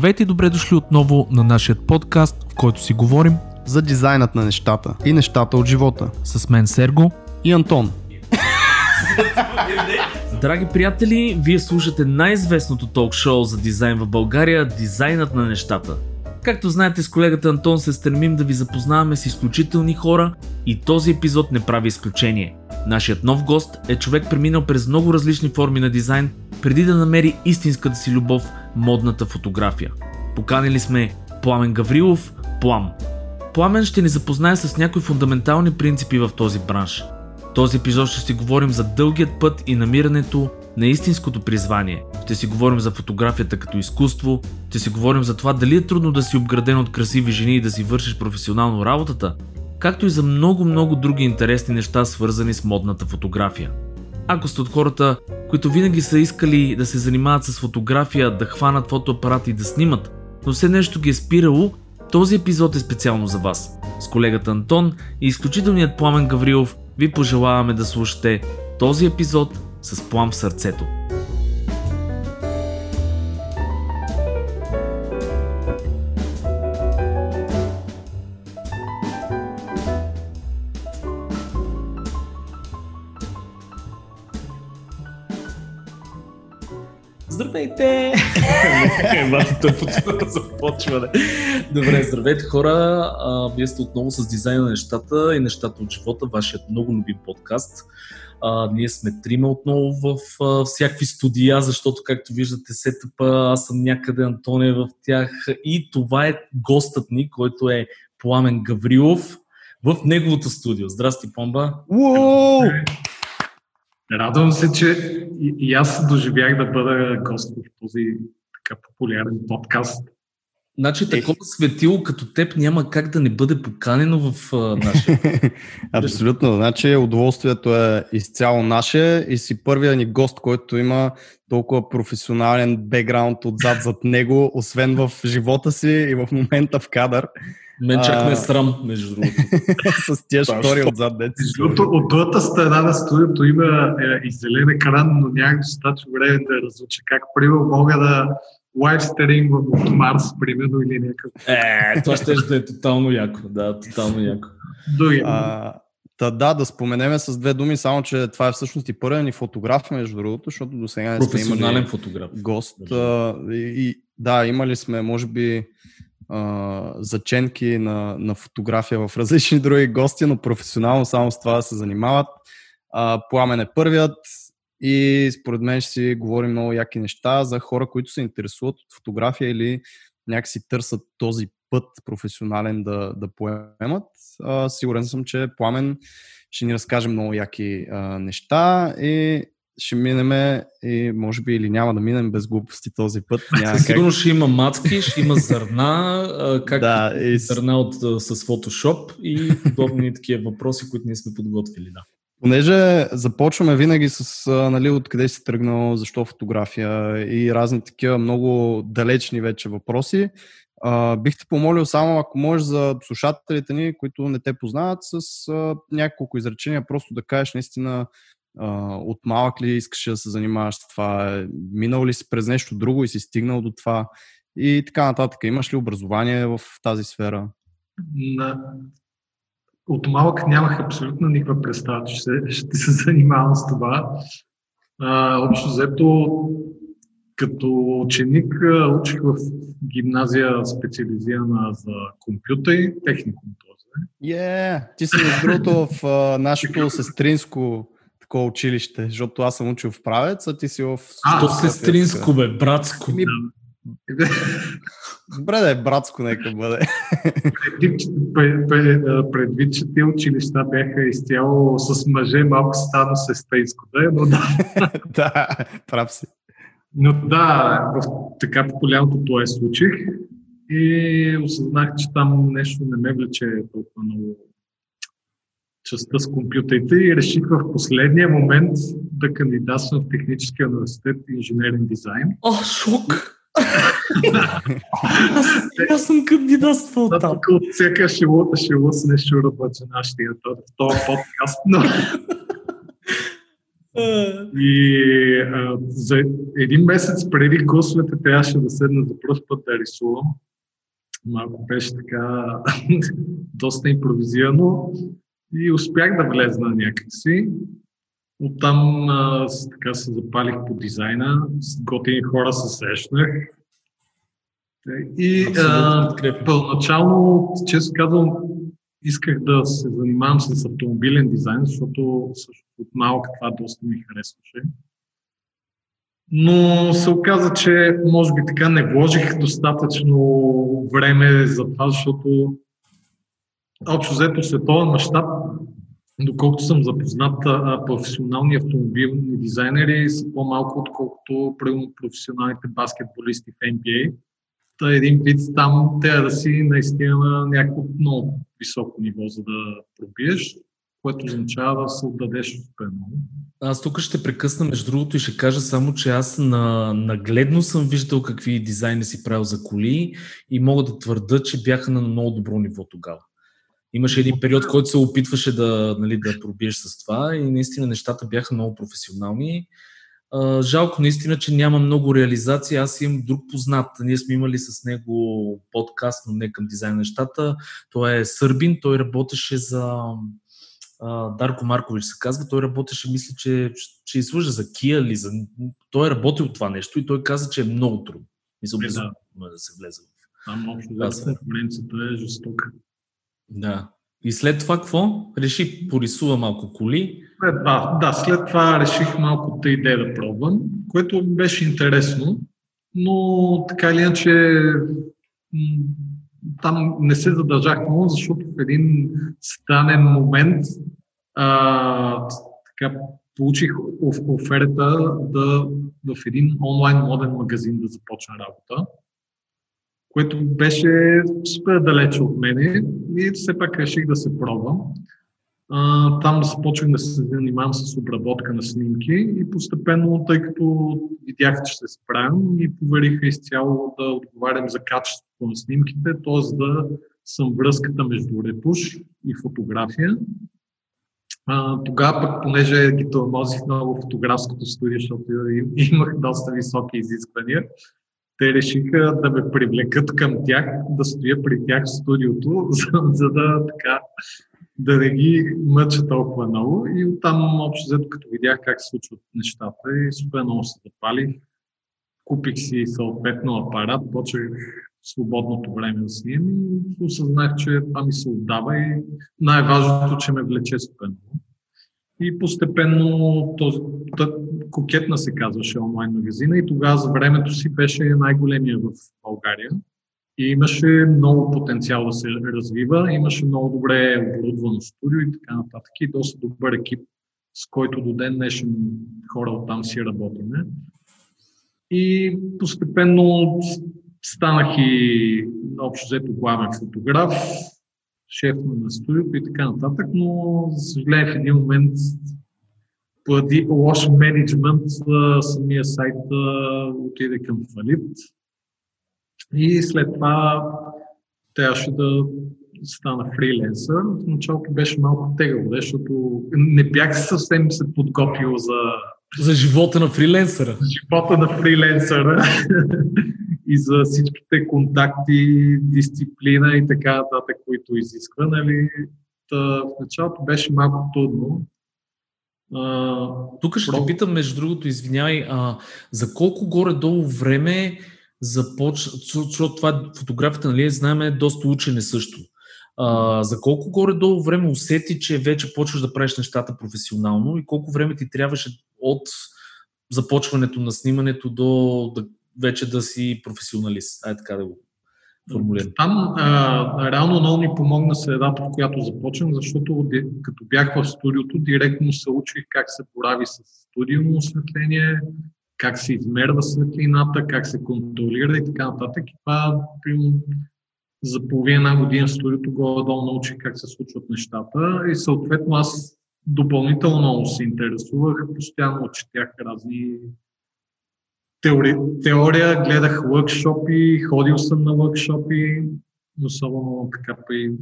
Здравейте и добре дошли отново на нашия подкаст, в който си говорим за дизайнът на нещата и нещата от живота. С мен Серго и Антон. Драги приятели, вие слушате най-известното ток-шоу за дизайн в България – Дизайнът на нещата. Както знаете, с колегата Антон се стремим да ви запознаваме с изключителни хора и този епизод не прави изключение. Нашият нов гост е човек, преминал през много различни форми на дизайн, преди да намери истинската си любов – модната фотография. Поканили сме Пламен Гаврилов – Плам. Пламен ще ни запознае с някои фундаментални принципи в този бранш. Този епизод ще си говорим за дългият път и намирането на истинското призвание. Ще си говорим за фотографията като изкуство, ще си говорим за това дали е трудно да си обграден от красиви жени и да си вършиш професионално работата, както и за много други интересни неща, свързани с модната фотография. Ако сте от хората, които винаги са искали да се занимават с фотография, да хванат фотоапарат и да снимат, но все нещо ги е спирало, този епизод е специално за вас. С колегата Антон и изключителният Пламен Гаврилов ви пожелаваме да слушате този епизод с плам в сърцето. Здравейте! Добре, здравейте хора! Вие сте отново с Дизайна на нещата и нещата от живота, вашият много любим подкаст. Ние сме трима отново в всякакви студия, защото както виждате сетъпа, аз съм някъде, Антон е в тях и това е гостът ни, който е Пламен Гаврилов в неговото студио. Здрасти, Пламба! Уоу! Радвам се, че и аз доживях да бъда гост в този така популярен подкаст. Значи такова светило като теб няма как да не бъде поканено в нашия. Абсолютно. Значи удоволствието е изцяло наше и си първия ни гост, който има толкова професионален бекграунд отзад зад него, освен в живота си и в момента в кадър. Мен чак ме срам, между другото. С тия штори отзад деци. Защото от другата страна на студиото има и зелен екран, но няма достатъчно време да разуча. Как примерно мога да лайфстеринг в Марс, примерно, или някакъв. Това ще е тотално яко. Да, тотално яко. Да, да споменеме с две думи, само че това е всъщност и първен и фотограф, между другото, защото до сега не сме имали фотограф. Гост. Да, имали сме, може би, заченки на фотография в различни други гости, но професионално само с това да се занимават. Пламен е първият и според мен ще си говорим много яки неща за хора, които се интересуват от фотография или някакси търсят този път професионален да поемат. Сигурен съм, че Пламен ще ни разкаже много яки неща и ще минеме и може би или няма да минем без глупости този път. Сигурно ще има мацки, ще има зърна, както зърна с Photoshop и подобни такива въпроси, които ние сме подготвили. Да. Понеже започваме винаги с откъде си тръгнал, защо фотография и разни такива много далечни вече въпроси, бих те помолил само, ако можеш, за слушателите ни, които не те познават, с няколко изречения, просто да кажеш наистина от малък ли искаш да се занимаваш с това, минал ли си през нещо друго и си стигнал до това и така нататък. Имаш ли образование в тази сфера? От малък нямах абсолютно никаква представа, че ще се занимавам с това. Общо взето, като ученик учих в гимназия специализирана за компютъри, техникум този. Ти си другото в нашето сестринско училище, защото аз съм учил в Правец, а ти си в... сестринско бе, братско. Добре да е братско, нека бъде. Предвид, че те училища бяха изцяло с мъже, малко стана сестринско, но да. Да, прав си. Но да, в така популярното това е случих и осъзнах, че там нещо не ме влече толкова много. Частта с компютрите и реших в последния момент да кандидатствам в Техническия университет Инженерен Дизайн. О, шок! Аз съм кандидатствал там. Тук от всяка шило с нещо работя нашия този подкаст. И за един месец преди курсовете трябваше да седна за пръв път да рисувам. Малко беше така доста импровизирано и успях да влезна някакси. Оттам така се запалих по дизайна, с готини хора се срещнах. И първоначално, често казвам, исках да се занимавам с автомобилен дизайн, защото също от малък това доста ми харесваше. Но се оказа, че може би така не вложих достатъчно време за това, защото общо взето световен мащаб, доколкото съм запознат, професионални автомобилни дизайнери са по-малко, отколкото професионалните баскетболисти в NBA. Та един вид там трябва да си наистина на някакво много високо ниво, за да пробиеш, което означава да се отдадеш супер много. Аз тук ще прекъсна, между другото, и ще кажа само, че аз нагледно съм виждал какви дизайни си правил за коли и мога да твърда, че бяха на много добро ниво тогава. Имаше един период, който се опитваше да, нали, да пробиеш с това и наистина нещата бяха много професионални. Жалко наистина, че няма много реализации. Аз имам друг познат. Ние сме имали с него подкаст, но не към дизайн нещата. Той е сърбин, той работеше за... Дарко Маркович се казва. Той работеше, мисля, че изслужа за Кия или за... Той е работил това нещо и той каза, че е много трудно. Мисля, да се влезе. Там общо да конкуренцията е жестока. Да. И след това какво? Реши порисува малко коли. Да, след това реших малко тази идея да пробвам, което беше интересно, но така или иначе там не се задържах много, защото в един странен момент така получих оферта в един онлайн моден магазин да започна работа, което беше супер далече от мене и все пак реших да се пробвам. Там започвам да се занимавам с обработка на снимки и постепенно, тъй като видях, че се справям, и повериха изцяло да отговарям за качеството на снимките, т.е. да съм връзката между ретуш и фотография. Тогава пък, понеже ги тормозих много в фотографското студио, защото имах доста високи изисквания, те решиха да ме привлекат към тях, да стоя при тях в студиото, за да така да не ги мъча толкова много. И оттам общо взето, като видях как се случват нещата, и супер много се запалих. Купих си съответно апарат, почех свободното време да снимам и осъзнах, че това ми се отдава и най-важното, че ме влече супер много. И постепенно Кокетна се казваше онлайн магазина и тогава за времето си беше най-големия в България. И имаше много потенциал да се развива, имаше много добре оборудвано студио и така нататък. И доста добър екип, с който до ден днешен хора оттам си работиме. И постепенно станах и общо взето главен фотограф, шеф на студиото и така нататък, но за съжаление в един момент поради лош менеджмент самия сайт отиде към фалит и след това трябваше да стана фриленсър. В началото беше малко тегаво, защото не бях съвсем се подготвил за живота на фриленсъра. И за всичките контакти, дисциплина и така нататък, които изисква. Нали? В началото беше малко трудно. Тук ще те питам, между другото, извинявай, за колко горе-долу време започна, защото това фотографията, нали, знаем, е доста учене също. За колко горе-долу време усети, че вече почваш да правиш нещата професионално и колко време ти трябваше от започването на снимането до вече да си професионалист? Ай така да го формулирам. Там реално много ми помогна средата, в която започнах, защото като бях в студиото, директно се учих как се борави с студийно осветление, как се измерва светлината, как се контролира и така нататък. И това за половина година в студиото горе-долу научих как се случват нещата и съответно аз допълнително се интересувах, постоянно четях разни теория, гледах въркшопи, ходил съм на въркшопи, особено така при,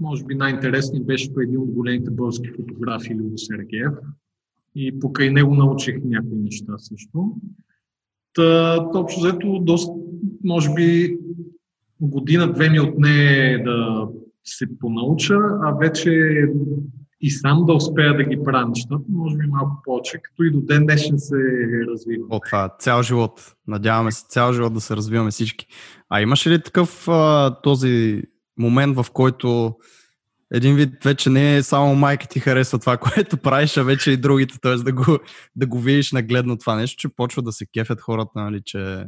може би най-интересни беше по един от големите български фотографи Львус Сергеев, и покрай него научих някои неща също. Общо взето, доста, може би година-две ми отне да се понауча, а вече и сам да успея да ги правя нещата, може би малко повече, като и до ден днешен се развивам. О, това цял живот. Надяваме се цял живот да се развиваме всички. А имаш ли такъв този момент, в който един вид вече не е само майка ти харесва това, което правиш, а вече и другите, т.е. да го видиш нагледно това нещо, че почва да се кефят хората, нали, че...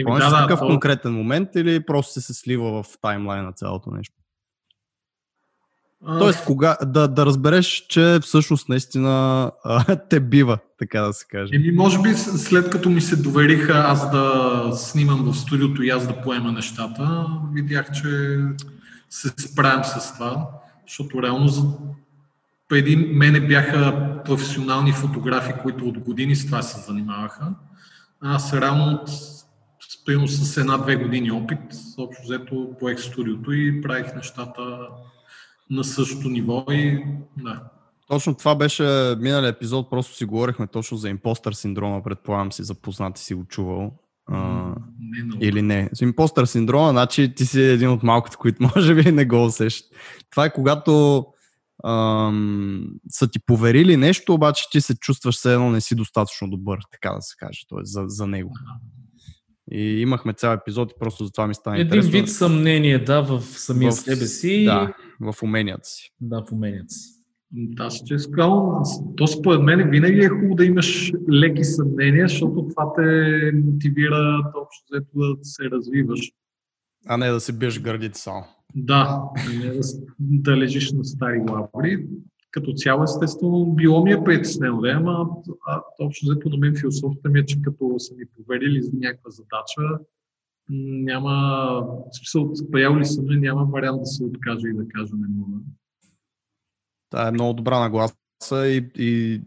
Спомнеш ли такъв конкретен момент или просто се слива в таймлайна цялото нещо? Тоест, кога да разбереш, че всъщност наистина те бива, така да се каже. Може би след като ми се довериха аз да снимам в студиото и аз да поема нещата, видях, че се справям с това, защото реално преди мене бяха професионални фотографи, които от години с това се занимаваха. Аз реално стоим с 1-2 години опит, общо взето поех студиото и правих нещата на същото ниво и да. Точно това беше миналия епизод, просто си говорихме точно за импостър синдрома, предполагам си запознат и си го чувал. Или не. Импостър синдрома, значи ти си един от малкото, които може би не го усещат. Това е когато са ти поверили нещо, обаче ти се чувстваш все едно не си достатъчно добър, така да се каже, т.е. за него. И имахме цял епизод и просто за това ми стана интересно. Един вид съмнение, да, в самия себе си. Да, в уменията си. Да, в уменията си. Аз ще искал, то според мен винаги е хубаво да имаш леки съмнения, защото това те мотивира общо взето да се развиваш. А не да се биеш гърдите само. Да, да лежиш на стари лаври. Като цяло, естествено, било ми е притеснено, ама общо взето на мен философията ми е, че като са ми поверили за някаква задача, няма, спрял ли са ми, няма вариант да се откажа и да кажа не мога. Та е много добра нагласа и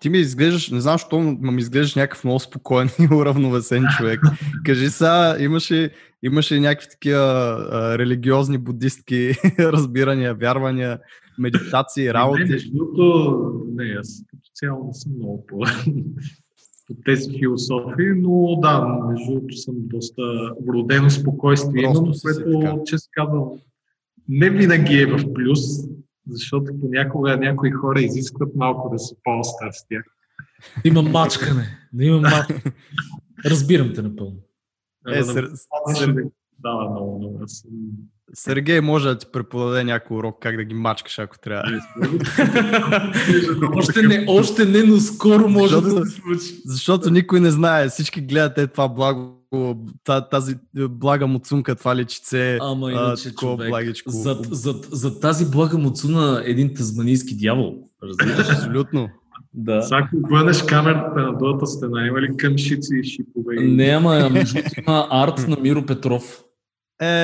ти ми изглеждаш, не знам защо, но ми изглеждаш някакъв много спокоен и уравновесен човек. Кажи сега, имаш ли някакви такива религиозни, буддистки разбирания, вярвания, медитации, работи? Не, защото не, аз като цяло не съм много по тези философии, но да, между другото съм доста вродено спокойствие, имам, което, честно казвам, не винаги е в плюс, защото понякога някои хора изискват малко да се по-остар с тях. Има мачкане. Да има мачкане. Разбирам те напълно. Да, много. Сергей може да ти преподаде някой урок как да ги мачкаш, ако трябва. Още не, но скоро може да се случи. Защото никой не знае. Всички гледат това благо. Тази блага муцунка, това личице, ама иначе, човек, благичко. За тази блага муцуна един тазманийски дявол. Разбираш? Абсолютно. Да. Всяко бъдеш камерата на другата стена, има ли къмшици и шипове? Не, ама между има арт на Миро Петров.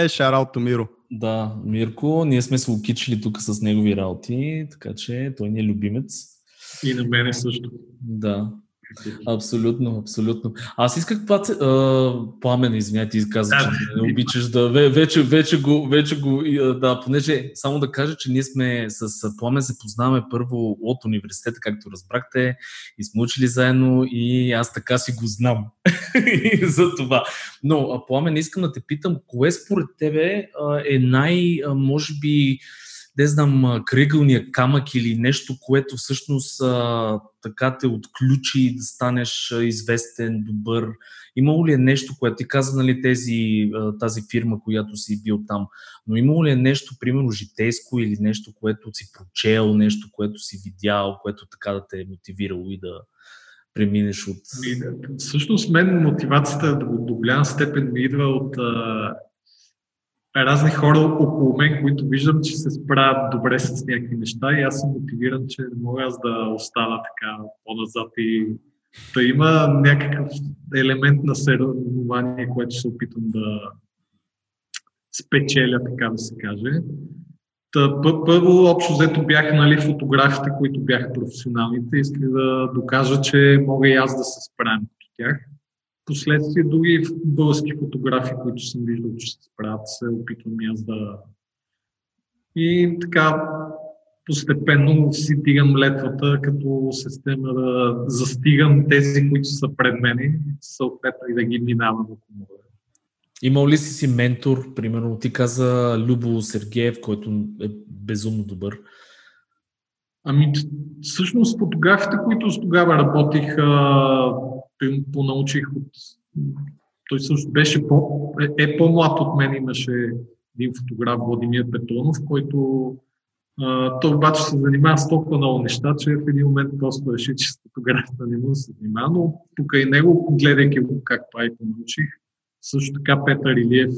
Шараут Миро. Да, Мирко, ние сме се окичили тук с негови работи, така че той ни е любимец. И на мене също. Да. Абсолютно. Аз исках Пламен, извиняйте, изказа, че не обичаш да... Вече го, понеже само да кажа, че ние сме с Пламен се познаваме първо от университета, както разбрахте, и сме учили заедно и аз така си го знам за това. Но, Пламен, искам да те питам, кое според тебе е може би... не знам, кръгълния камък или нещо, което всъщност така те отключи да станеш известен, добър. Имало ли е нещо, което ти каза, нали, тази фирма, която си бил там, но имало ли е нещо, примерно, житейско или нещо, което си прочел, нещо, което си видял, което така да те е мотивирало и да преминеш от... Всъщност, мен мотивацията до голяма степен ми идва от... разни хора около мен, които виждам, че се справят добре с някакви неща и аз съм мотивиран, че не мога аз да остана така по-назад и да има някакъв елемент на съревнование, което се опитам да спечеля, така да се каже. Първо, общо взето бях, нали, фотографите, които бяха професионалните, исках да докажа, че мога и аз да се справям от тях. Впоследствие други български фотографи, които съм виждал, че се правят, се опитвам аз да... И така, постепенно си тигам летвата, като се стема да застигам тези, които са пред мен, съответно и да ги минавам, ако мога. Имал ли си ментор, примерно, ти каза Любо Сергеев, който е безумно добър? Ами, всъщност фотографите, които с тогава работих, понаучих от... Той също беше по-млад от мен, имаше един фотограф, Владимир Петонов, който... Той обаче се занимава с толкова много неща, че в един момент просто реши, че с фотографията не му да се занимава, но покрай него, гледайки го как прави, понаучих. Също така Петър Илиев,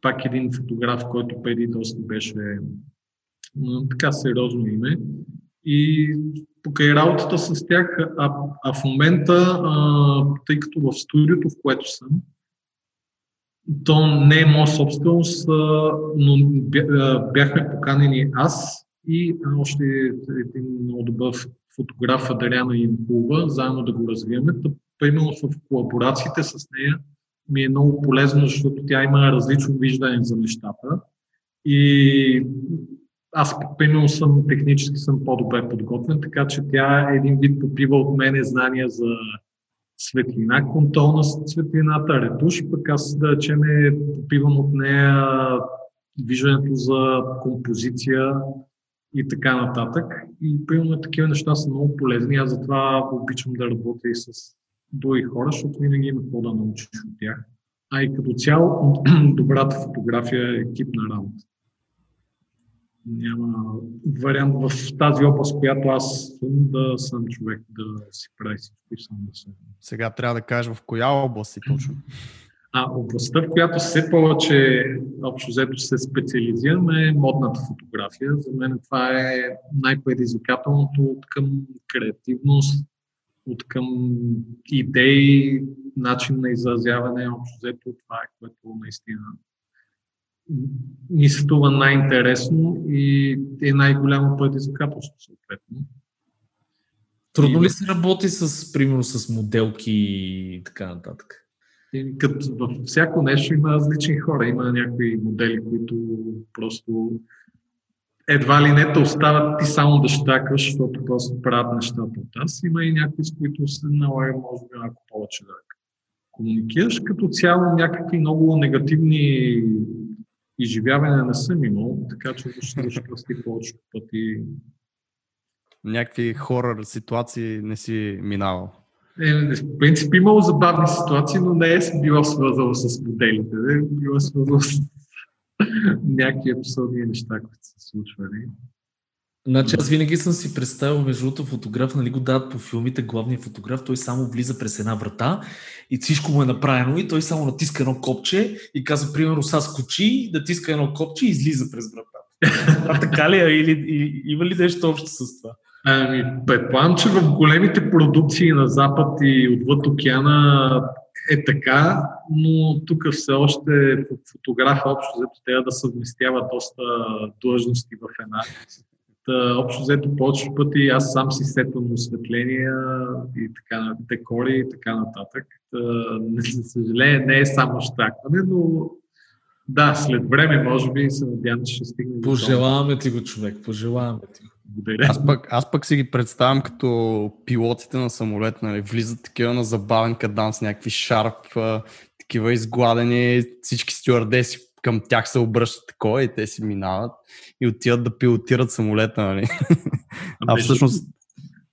пак един фотограф, който преди доста беше така сериозно име. И покрай работата с тях, а в момента, тъй като в студиото, в което съм, то не е моя собственост, но бяхме поканени аз и още един много добър фотограф, Адриана Инкова, заедно да го развиваме. Примерно в колаборациите с нея ми е много полезно, защото тя има различно виждане за нещата. И аз, примерно, технически съм по-добре подготвен, така че тя един вид попива от мене знания за светлина, контрол на светлината, ретуш, пък аз да речем попивам от нея виждането за композиция и така нататък. И примерно такива неща са много полезни, аз затова обичам да работя и с други хора, защото винаги има какво да научиш от тях. А и като цяло добрата фотография е екипна работа. Няма вариант в тази област, която аз съм, да съм човек, да си прави всичко и сам да се. Сега трябва да кажа в коя област си точно? Областта, в която все повече общо взето се специализирам, е модната фотография. За мен това е най-предизвикателното от към креативност, от към идеи, начин на изразяване. Общо взето това е, което наистина ми се струва най-интересно и е най-голямо предизвикателство, съответно. Трудно ли се работи с, примерно, с моделки и така нататък? Като във всяко нещо има различни хора. Има някои модели, които просто едва ли не те остават ти само да щакваш, защото просто правят нещата от нас. Има и някои, с които се налага, може би, малко повече да комуникираш. Като цяло някакви много негативни изживяване не съм имал, така че ще повече пъти. Някакви хорър ситуации не си минавал? В принцип имало забавни ситуации, но не е било свързано с моделите. Не е било свързано с някакви абсурдни неща, които се случвали. Значи аз винаги съм си представил, между другото, фотограф, нали го дават по филмите, главният фотограф, той само влиза през една врата и всичко му е направено и той само натиска едно копче и казва, примерно, са скочи, натиска едно копче и излиза през вратата. Така ли? Или има ли нещо общо с това? Предполагам, че в големите продукции на Запад и отвъд океана е така, но тук все още фотографа общо взето трябва да съвместява доста длъжности в една. Общо взето повечето пъти аз сам си сетвам осветления и така, декори и така нататък. За съжаление не е само щакване, но да, след време може би се надявам, че ще стигне. Пожелаваме ти го, човек, пожелаваме ти го. Благодаря. Аз пък си ги представям като пилотите на самолет, нали, влизат такива на забавен кадан с някакви шарп, такива изгладени, всички стюардеси към тях се обръщат такова и те си минават и отиват да пилотират самолета, нали? А всъщност...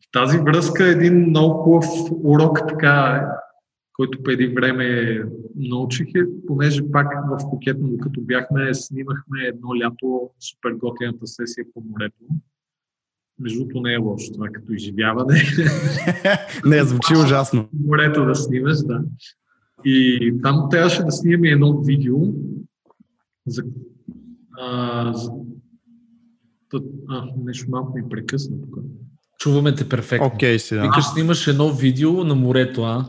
В тази връзка един много хубав урок, така, който преди време научих, понеже пак в Кокетна, докато бяхме, снимахме едно лято супер готината сесия по морето. Между другото не е лошо това като изживяване. Не, звучи ужасно. Морето да снимаш, да. И там трябваше да снимаме едно видео, нещо малко ми прекъсна тук. Чуваме те перфектно. Викаш, снимаш едно видео на морето,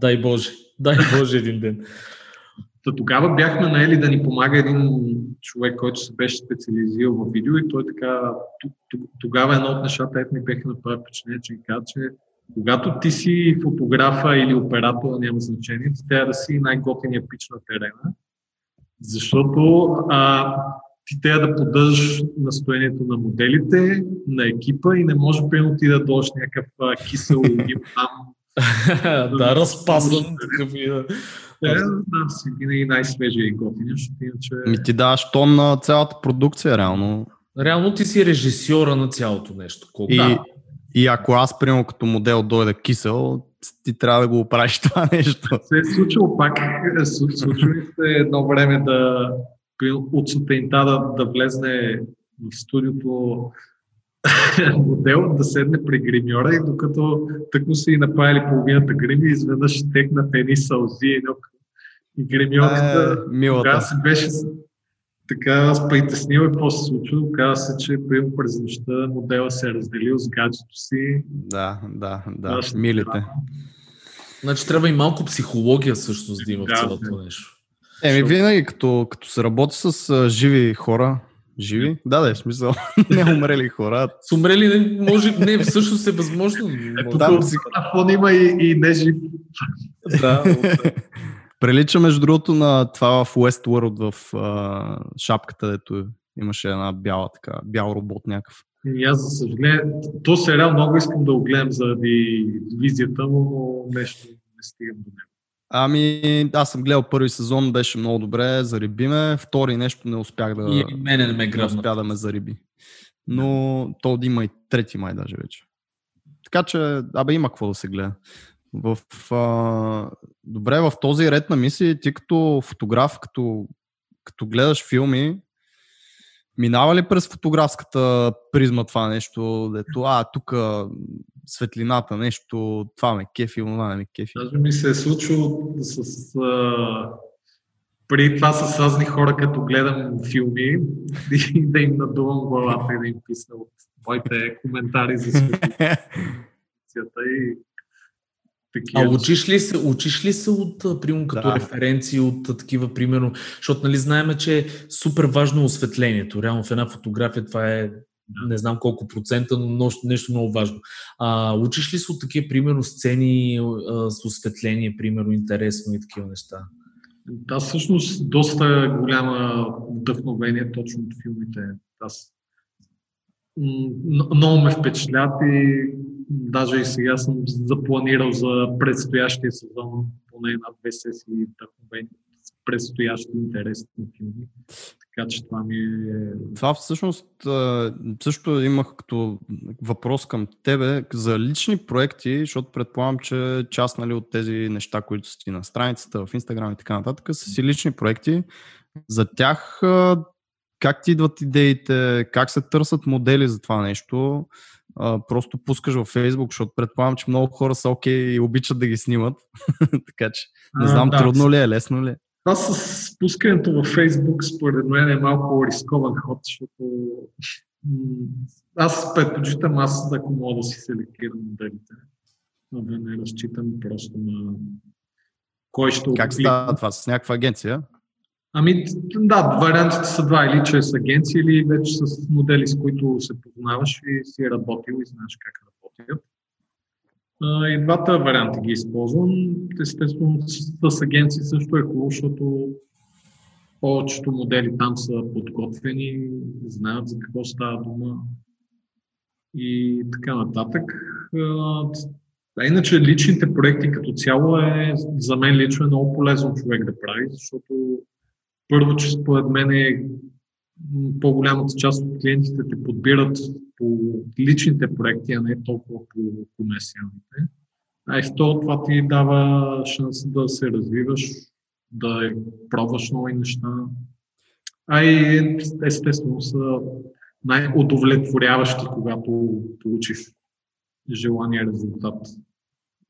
Дай Боже. Дай Боже един ден. Тогава бяхме наели да ни помага един човек, който се беше специализирал в видео и той така... Тогава едно от нещата ми бяха направи впечатление, че каза, че когато ти си фотографа или оператора, няма значение, ти трябва да си най-готиния пич на терена. Защото ти трябва да поддържаш настоянието на моделите, на екипа и не може примерно ти да дойдеш някакъв кисел гим там. Да, разпазвам такъв и да... Да, си винаги най-свежия и готин, защото иначе... Ми ти даваш тон на цялата продукция, реално. Реално ти си режисьора на цялото нещо. И ако аз, примерно, като модел дойда кисел, ти трябва да го оправиш това нещо. Се е случило пак. Случва се едно време да от сутринта да влезне в студиото модел, да седне при гримьора и докато тъкмо си направили половината грими, изведнъж текнат едни сълзи и гримьорката тогава се беше така притеснил и какво се случва. Оказва се, че през нощта модела се е разделил с гаджето си. Да, милите. Значи трябва и малко психология всъщност да има в цялото нещо. Винаги като се работи с живи хора, живи? Да, в смисъл. Не умрели хора. С умрели не може, не, всъщност е възможно. Да, телефон има и не жив. Прилича, между другото, на това в Westworld, в шапката, дето имаше една бяла, така, бял робот някакъв. И аз, за съжаление, то сериал много искам да го гледам заради визията, но нещо не стигам до него. Ами, аз съм гледал първи сезон, беше много добре, зариби ме. Втори нещо не успях да... И мене не ме гръбна. Не успя да ме зариби. Но то има и трети май даже вече. Така че, има какво да се гледа. Добре, в този ред на мисли, ти като фотограф, като гледаш филми, минава ли през фотографската призма това нещо? Дето, тук светлината, нещо, това ме кефи, това не ме кефи. Даже ми се е случило преди това с разни хора, като гледам филми, и да им надувам главата и да им писна от моите коментари за светлината и такива. А учиш ли се от, примерно, като референции, от такива, примерно, защото, нали, знаем, че е супер важно осветлението. Реално в една фотография това е не знам колко процента, но нещо много важно. Учиш ли се от такива, примерно, сцени с осветление, примерно, интересно и такива неща? Да, всъщност, доста голяма вдъхновение точно от филмите. Много ме впечатлят и даже и сега съм запланирал за предстоящия сезон поне една-две сесии вдъхновени с предстоящи интересни филми. Така че това ми е... Това всъщност също имах като въпрос към тебе за лични проекти, защото предполагам, че част, нали, от тези неща, които си на страницата, в Instagram и така нататък, са си лични проекти. За тях как ти идват идеите, как се търсят модели за това нещо? Просто пускаш във Facebook, защото предполагам, че много хора са окей и обичат да ги снимат. Така че не знам, трудно ли е, лесно ли е. Това с пускането във Facebook според мен е малко рискован ход, защото аз предпочитам, ако мога да си селектирам моделите, да не разчитам просто на кой ще... Как става това? С някаква агенция? Вариантите са два, или чрез агенция, или вече с модели, с които се познаваш и си работил и знаеш как работят. И двата варианта ги използвам. Естествено, с агенции също е хубаво, защото повечето модели там са подготвени, знаят за какво става дума и така нататък. А иначе личните проекти като цяло за мен лично е много полезно човек да прави, защото първо, че според мен по-голямата част от клиентите те подбират по личните проекти, а не толкова по комерциалните. А и второ, това ти дава шанс да се развиваш, да пробваш нови неща. А и естествено са най-удовлетворяващи, когато получиш желания резултат.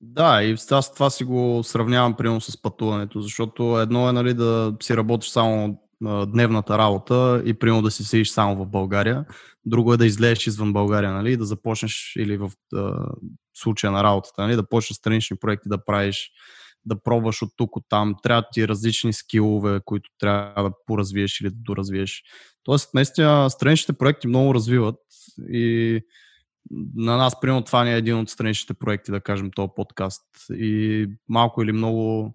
Да, и аз това си го сравнявам примерно с пътуването, защото едно е, нали, да си работиш само дневната работа и примерно да си седиш само в България, друго е да излезеш извън България, нали, да започнеш или в случая на работата, нали, да почнеш странични проекти да правиш, да пробваш от тук, от там, трябва ти различни скилове, които трябва да поразвиеш или да доразвиеш. Тоест, наистина, страничните проекти много развиват и на нас, примерно, това не е един от страничните проекти, да кажем, този подкаст. И малко или много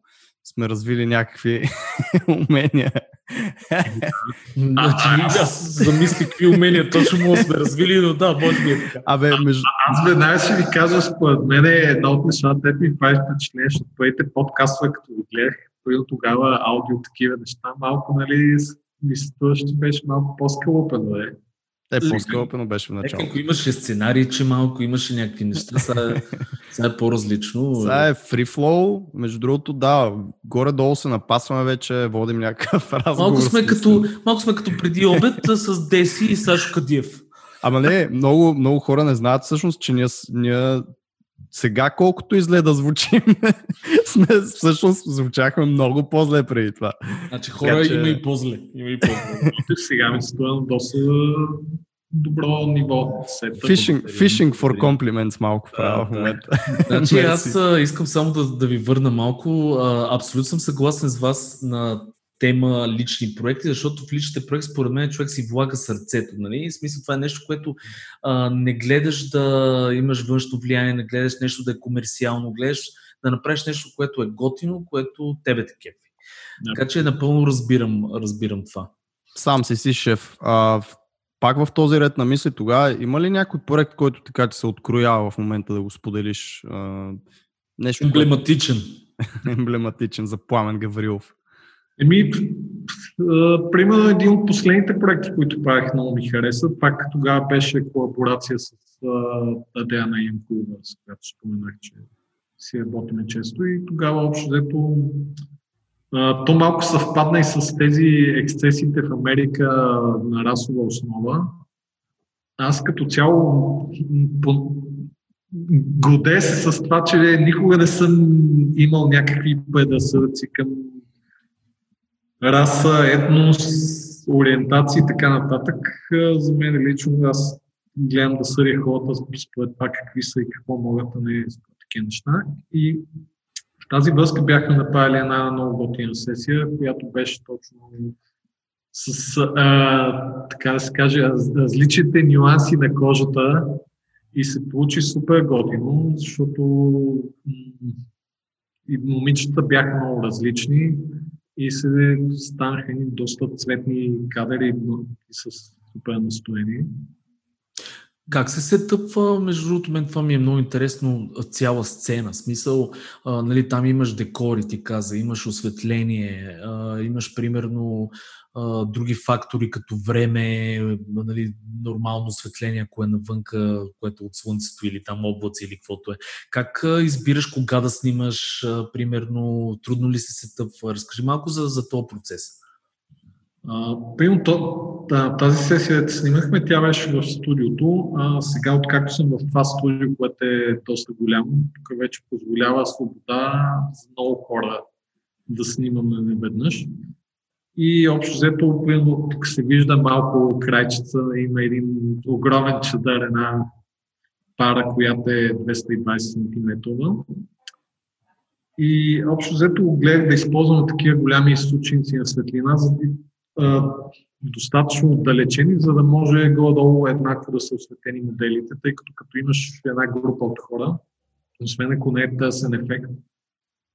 сме развили някакви умения Аз замислих какви умения точно може да развили, но да, може би е така. Аз веднага ще ви кажа, според мен е едно от нещата, те ми прави впечатление, защото първите подкастове, като ви гледах, преди тогава аудио такива неща, малко, нали, ми се това ще беше малко по-скалопено, е. По-скалопено беше в началото. Ако имаше сценарии, че малко имаше някакви неща, сега е по-различно. Сега е free flow, между другото, да, горе-долу се напасваме вече, водим някакъв разговор. Малко сме като преди обед с Деси и Сашо Кадиев. Ама не, много, много хора не знаят всъщност, че ние сега колкото и зле да звучим, всъщност звучахме много по-зле преди това. Значи хора, че... има и по-зле. Сега ми се това на доста добро ниво. Fishing for compliments малко в момента. Значи аз искам само да ви върна малко. Абсолютно съм съгласен с вас на тема лични проекти, защото в личните проекти, според мен, човек си влага сърцето. Нали? В смисъл, това е нещо, което не гледаш да имаш външно влияние, не гледаш нещо да е комерциално, гледаш да направиш нещо, което е готино, което тебе те кефи. Да. Така че напълно разбирам това. Сам си шеф. Пак в този ред на мисли, тогава има ли някой проект, който така ти се откроява в момента да го споделиш? Нещо, емблематичен. Емблематичен за Пламен Гаврилов. Примерно един от последните проекти, които правих, много ми хареса. Пак тогава беше колаборация с Адриана Инкова, с която споменах, че си работиме често, и тогава общо взето то малко съвпадна и с тези ексцесиите в Америка на расова основа. Аз като цяло гордея се с това, че никога не съм имал някакви предразсъдъци към раса, етнос, ориентации и така нататък. За мен лично аз гледам да съдя хората според това какви са и какво могат да не според такива неща. И в тази връзка бяхме направили една много готина сесия, която беше точно с, така да се каже, различните нюанси на кожата и се получи супер готино, защото и момичета бяха много различни. И се станаха едни доста цветни кадри и с супер настроение. Как се сетъпва? Между другото, мен това ми е много интересно, цяла сцена. Смисъл, нали, там имаш декори, ти каза, имаш осветление, имаш примерно други фактори, като време, нали, нормално осветление, ако е навънка, което от слънцето или там облаци или каквото е. Как избираш кога да снимаш, примерно, трудно ли се сетъпва? Разкажи малко за този процес. Тази сесия, да снимахме, тя беше в студиото. Сега, откакто съм в това студио, което е доста голямо, тук вече позволява свобода за много хора да снимаме неведнъж. И общо взето, тук се вижда малко крайчица, има един огромен чадър, една пара, която е 220 см. И общо взето гледах да използвам такива голями източници на светлина, достатъчно отдалечени, за да може горе-долу еднакво да са осветени моделите, тъй като имаш една група от хора, освен ако не е тъсен ефект,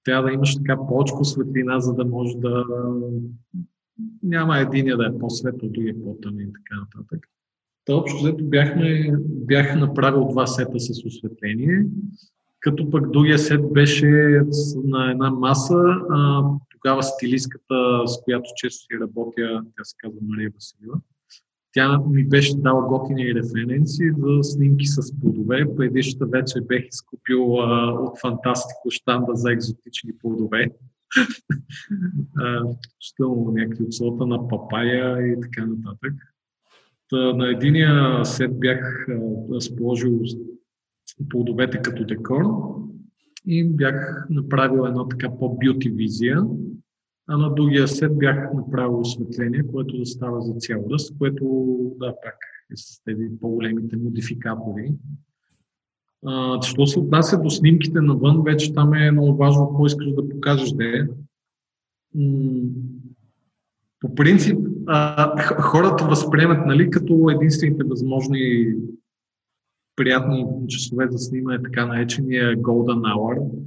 трябва да имаш така по-очко светлина, за да може да няма единия да е по-светъл, другия по-тъмен и така нататък. Та общо взето бях направил два сета с осветление, като пък другия сет беше на една маса. Тогава стилистката, с която често си работя, тя се казва Мария Василева, тя ми беше дала готини референции за снимки с плодове. Предишната вече бех изкупил от фантастико щанда за екзотични плодове. Включително някакви от сорта на папая и така нататък. На единия сет бях разположил плодовете като декор и бях направил една така по-бюти визия, а на другия сет бях направил осветление, което да става за цял ръст, което да, пак е с тези по-големите модификатори. Що се отнася до снимките навън, вече там е много важно какво искаш да покажеш де. По принцип, хората възприемат, нали, като единствените възможни приятни часове за снимане, така наречения Golden Hour.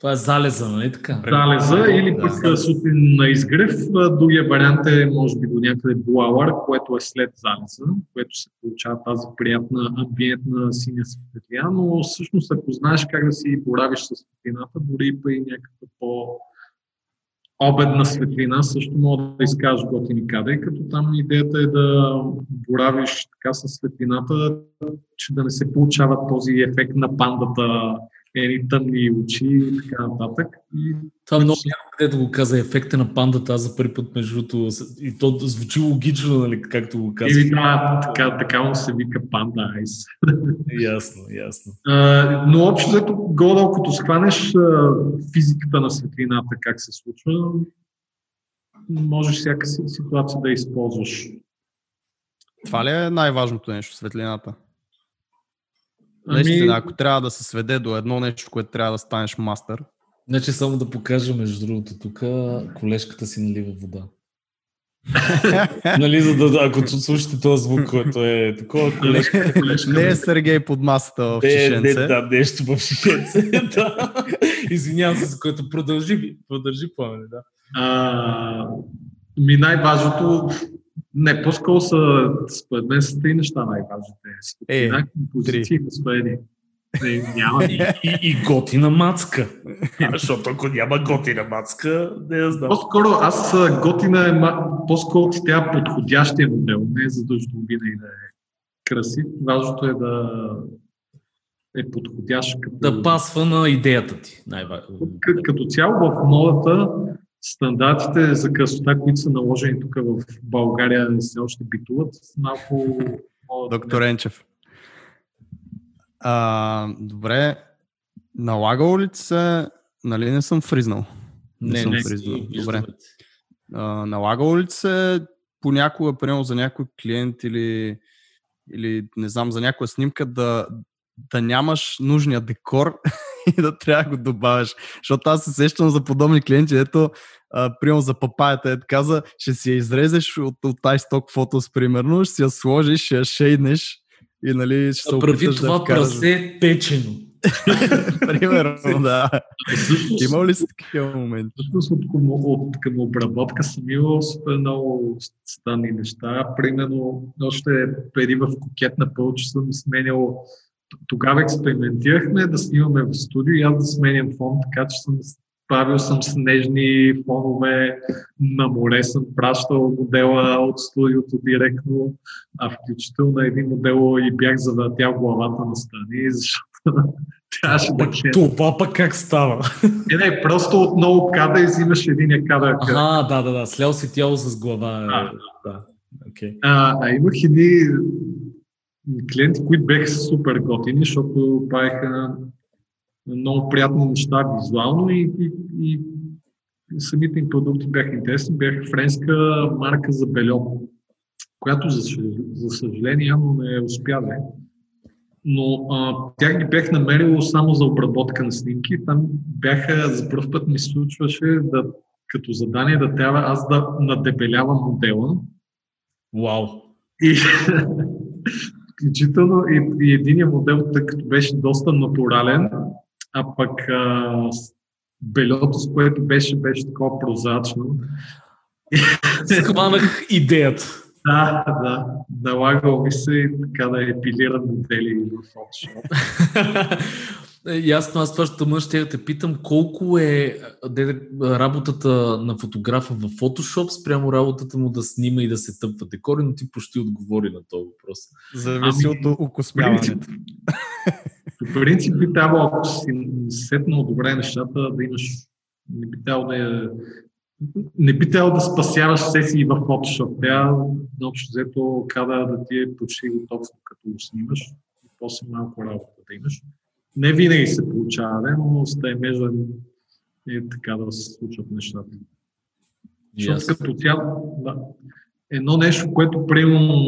Това е залеза, нали така? Залеза или пък сутин на изгрев. Другия вариант е, може би, до някъде буалар, което е след залеза, което се получава тази приятна амбиентна синя светлина, но всъщност ако знаеш как да си боравиш с светлината, дори и някаква по-обедна светлина, също може да изкажеш готини кадри, като там идеята е да боравиш така с светлината, че да не се получава този ефект на пандата, едни тъмни очи и така нататък. И... това много някакъде го каза, ефекта на пандата, аз за първи път междуто, и то звучи логично, нали, както го казах. И да, така му се вика панда айс. Ясно, ясно. Но общо, зато горе, като схванеш физиката на светлината, как се случва, можеш всяка ситуация да използваш. Това ли е най-важното нещо, светлината? Наистина, ако трябва да се сведе до едно нещо, което трябва да станеш мастър. Значи само да покажа, между другото, тук колежката си налива вода. Нали, за да, ако слушате този звук, който е такова колежка... Не е Сергей под масата в чешенце. Да, нещо в чешенце. Да. Извинявам се, за което продължи пламене. Да. Най-важното... Не, по-скоро са, според мен, са три неща най-важните. Светлина, композиция, възпредни. Няма и готина мацка. Защото ако няма готина мацка, не я знам. По-скоро аз готина е, по-скоро ти трябва подходящия модел. Не е задължително винаги да е красив. Важното е да е подходящ. Като... да пасва на идеята ти. Като цяло в модата стандартите за красота, които са наложени тук в България, не се още битуват. Малко... Доктор Енчев. Добре. Налагало ли се... Нали не съм фризнал? Не съм фризнал. Добре. Налагало ли се понякога, примерно за някой клиент или не знам, за някоя снимка да нямаш нужния декор и да трябва да го добавяш. Защото аз се сещам за подобни клиенти, ето, примерно за папаята, ето каза, ще си я изрезеш от iStock Photos, примерно, ще си я сложиш, ще я шейднеш и нали ще се опиташ да вкараш. Прави това прасе печено. Примерно, да. Имал ли си такива моменти? Към обработка съм имал супер много странни неща. Примерно, още преди в Кокетна пълче съм сменял. Тогава експериментирахме да снимаме в студио и аз да сменям фон, така че съм правил снежни фонове, на море съм пращал модела от студиото директно, а включително един модел и бях завъртял главата настрани, защото трябваше да чета. Това пък как става? Не, просто отново кадър и взимаш единия кадър. Да, слял си тяло с глава. Да. Okay. Имах едни клиенти, които бяха супер готини, защото правиха много приятни неща визуално и самите им продукти бяха интересни. Бяха френска марка за бельо, която за съжаление явно не успява. Но тях ги бях намерил само за обработка на снимки. Там бяха, за пръв път ми се случваше като задание да трябва аз да надебелявам модела. Вау! Включително и единия модел, тъй като беше доста натурален, а пък бельото, с което беше такова прозрачно. Схванах идеята. Да. Налагал ми се и така да епилирам модели в Photoshop. Ясно, аз това ще мъж ще я те питам, колко е работата на фотографа в Photoshop спрямо работата му да снима и да се тъпва декори, но ти почти отговори на този въпрос. Зависи от окосмяването. По принцип би трябвало, ако си сетнал добре нещата, да имаш... Не би трябвало да спасяваш сесии в Photoshop. Трябва общо взето кадър да ти е почти готов, като го снимаш. И после малко работа да имаш. Не винаги се получава, но стремежа е така да се случват нещата. Защото като цяло, едно нещо, което примерно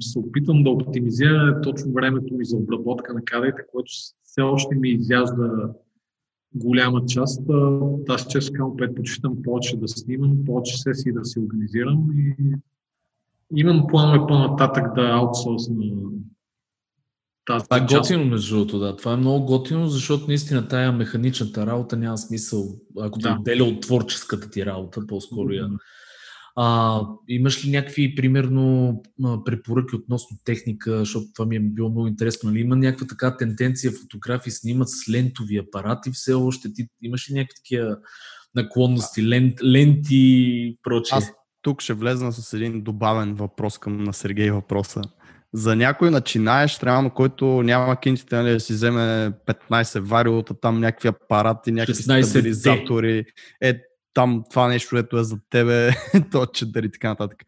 се опитвам да оптимизира, е точно времето ми за обработка на кадрите, което все още ми изяжда голяма част. Аз често предпочитам повече да снимам, повече сесии да се организирам и имам планове по-нататък да аутсорсна тази това е готино, между другото, да. Това е много готино, защото наистина тая механичната работа няма смисъл, ако те отделя от творческата ти работа, по-скоро я. Имаш ли някакви, примерно, препоръки относно техника, защото това ми е било много интересно, нали има някаква така тенденция, фотографии снимат с лентови апарати все още, ти имаш ли някакви такива наклонности, ленти и прочее? Аз тук ще влезна с един добавен въпрос към на Сергей въпроса. За някой начинаещ, реално, който няма кинтите, нали, да си вземе 15 вариота, там някакви апарати, някакви стабилизатори, там това нещо, което е за тебе, то четър и така нататък.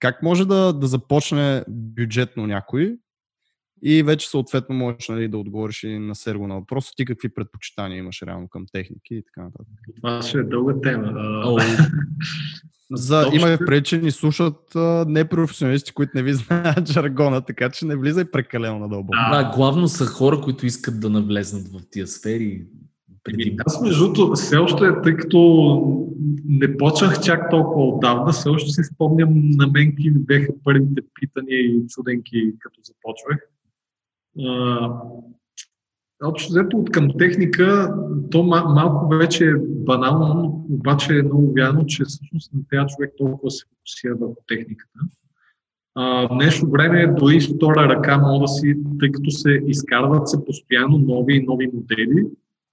Как може да започне бюджетно някой и вече съответно можеш, нали, да отговориш и на Серго на въпроса, ти какви предпочитания имаш реално към техники и така нататък? Това ще е дълга тема. Имаме предвид, че ни слушат непрофесионалисти, които не ви знаят жаргона, така че не влизай прекалено надълбоко. Да, главно са хора, които искат да навлезнат в тия сфери. Аз между другото, все още, тъй като не почнах чак толкова отдавна, все още си спомням, на мен какви бяха първите питания и чуденки, като започвах. Общо взето от към техника, то малко вече е банално, обаче е много вярно, че всъщност не трябва човек толкова се фокусира върху техниката. В днешно време дори втора ръка може да си, тъй като се изкарват се постоянно нови и нови модели,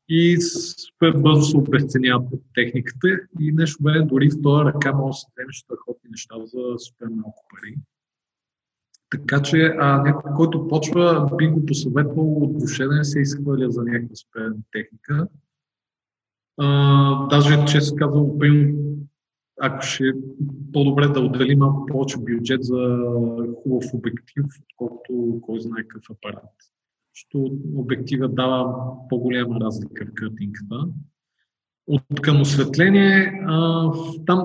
и супер бързо се обесценяват техниката и нещо време дори втора ръка може да се вземе страхотни неща за супер малко пари. Така че някой, който почва, би го посъветвал въобще да не се изхвърля за някаква супер техника. Даже често казвам, ако ще е по-добре да отдели малко повече бюджет за хубав обектив, отколкото кой знае какъв апарат. Защото обектива дава по-голяма разлика в картинката. От към осветление, там,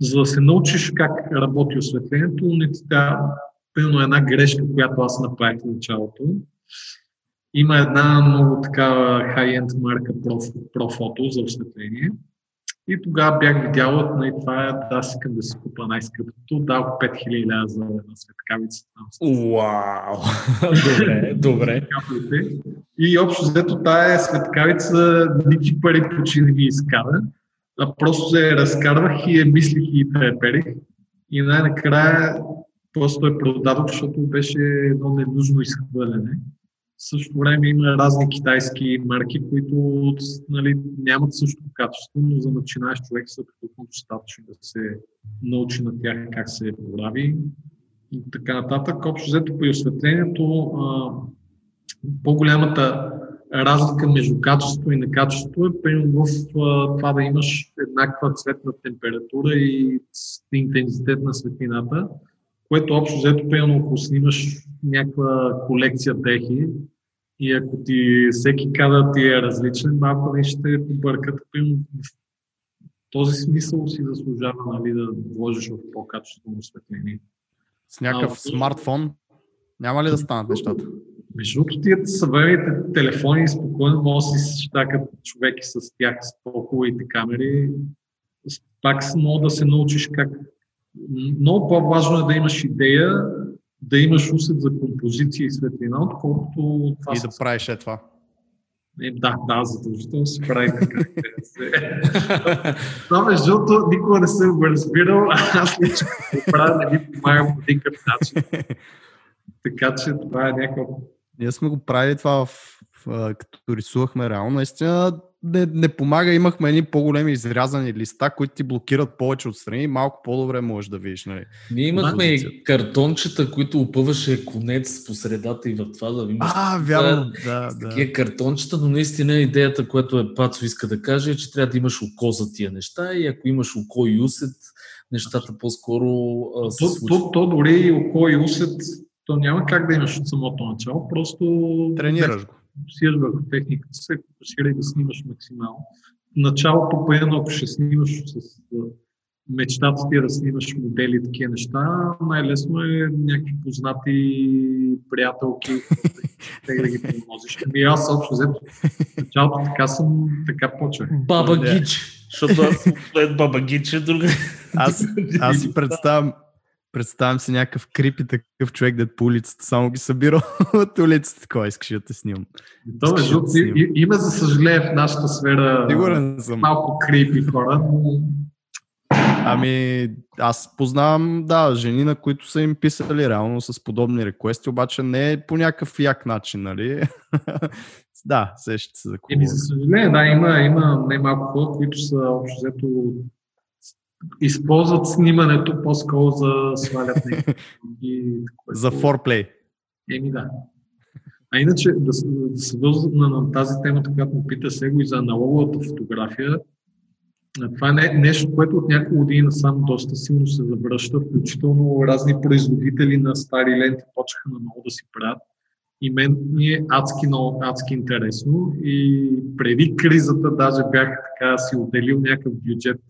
за да се научиш как работи осветлението, не ти трябва една грешка, която аз направих в началото. Има една много такава high-end марка ProPhoto за осветление. И тогава бях видял, и това е, да, искам да си купа най-скъпото, дал 5000 за една светкавица. Уау! Добре. И общо взето тая светкавица ники пари почти не ги изкара, а просто се разкарвах и я мислих и треперих. И най-накрая просто я продадох, защото беше едно ненужно изхвърляне. В същото време има разни китайски марки, които, нали, нямат същото качество, но за начинаещ човек са толкова достатъчно да се научи на тях как се прави и така нататък. Общо взето при осветлението по-голямата разлика между качество и некачество е примерно в това да имаш еднаква цветна температура и интензитет на светлината, което общо взето, примерно, ако снимаш някаква колекция техи и ако ти всеки кадър ти е различен, малко не ще побъркат. В този смисъл си заслужава, нали, да вложиш в по-качествено осветление. С някакъв смартфон няма ли да станат нещата? Между другото, тия съвременните телефони спокойно може да си щакат човеки с тях, с по-хубавите камери. Пак може да се научиш как. Много по-важно е да имаш идея, да имаш усет за композиция и светлина, отколкото това. И да правиш това. Да, задължително си прави така. Това, между другото, никога не съм го разбирал, а аз лично го правя, не ми помагам по никакъв начин. Така че това е някакво. Ние сме го правили това, като рисувахме реално, наистина. Не помага, имахме едни по-големи изрязани листа, които ти блокират повече отстрани и малко по-добре можеш да видиш. Нали? Ние имахме и картончета, които опъваше конец по средата и в това да имаш. Вярно, да. Такива картончета, но наистина идеята, която е Пацо иска да каже, е, че трябва да имаш око за тия неща и ако имаш око и усет, нещата по-скоро се случват. То дори и око и усет, то няма как да имаш от самото начало, просто тренираш го. Фокусираш върху техниката, се фокусирай да снимаш максимално. Началото, поедно, ако ще снимаш с мечтата ти да снимаш модели и такива неща, най-лесно е някакви познати приятелки, те да ги помозиш. Ами аз общо взето началото така съм, така почвах. Баба Гич, защото аз след Баба Гич е друга. Аз си представям Представям си някакъв крипи такъв човек, дед по улицата само ги събира от улицата. Кой искаш да те снимам? Това има, за съжаление, в нашата сфера малко крипи хора. Ами, аз познавам, да, жени, на които са им писали реално с подобни реквести, обаче не е по някакъв як начин, нали? Да, сещате се за какво. Еми, за съжаление, да, има най-малко хора, които са общо взето използват снимането по-скоро за свалят и което... За форплей. Еми, да. А иначе, да се вързвам на тази тема, която му пита сега и за аналоговата фотография, това е нещо, което от няколко години насам доста силно се завръща, включително разни производители на стари ленти почнаха на много да си правят. И мен ми е адски интересно и преди кризата даже бях така си отделил някакъв бюджет.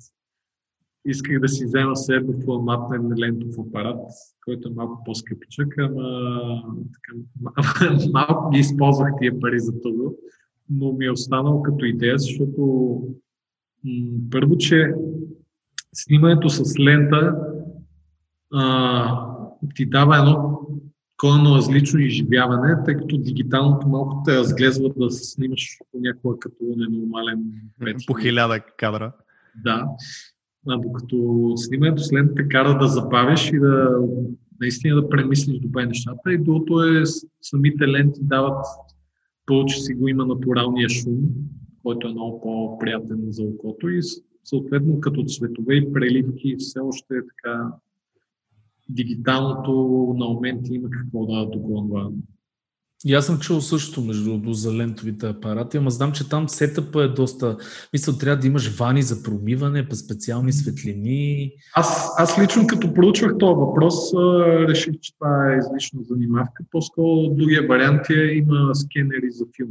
Исках да си взема сердофламатен лентов апарат, който е малко по-скъпичък, ама малко ги използвах тия пари за това, но ми е останал като идея, защото първо, че снимането с лента ти дава едно коренно различно изживяване, тъй като дигиталното малко те разглезва да снимаш по някаква като ненормален пет. По 1000 кадра. Да. Докато снимането с лента те кара да забавиш и да наистина да премислиш добре нещата. И другото е, самите ленти дават повече, си го има натуралния шум, който е много по-приятен за окото и съответно като цветове и преливки все още е така дигиталното на моменти има какво да догонва. И аз съм чул също между за лентовите апарати, ама знам, че там сетъпа е доста... Мисля, трябва да имаш вани за промиване, специални светлини... Аз лично като проучвах този въпрос, реших, че това е излишна занимавка. По-скоро другия вариант е, има скенери за филм.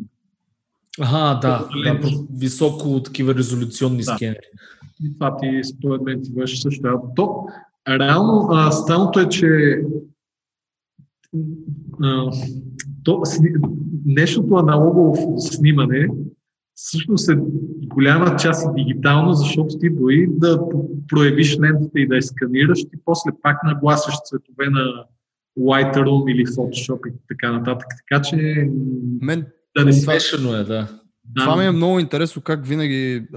Ага, да, високо такива резолюционни скенери. И това ти според мен ти беше също. Реално, странното е, че днешното аналогово снимане всъщност е голяма част и дигитално, защото ти дори да проявиш лентата и да я сканираш, ти после пак нагласиш цветове на Lightroom или Photoshop и така нататък. Така че... Мен... Да, смешено е, да. Това ми е много интересно как винаги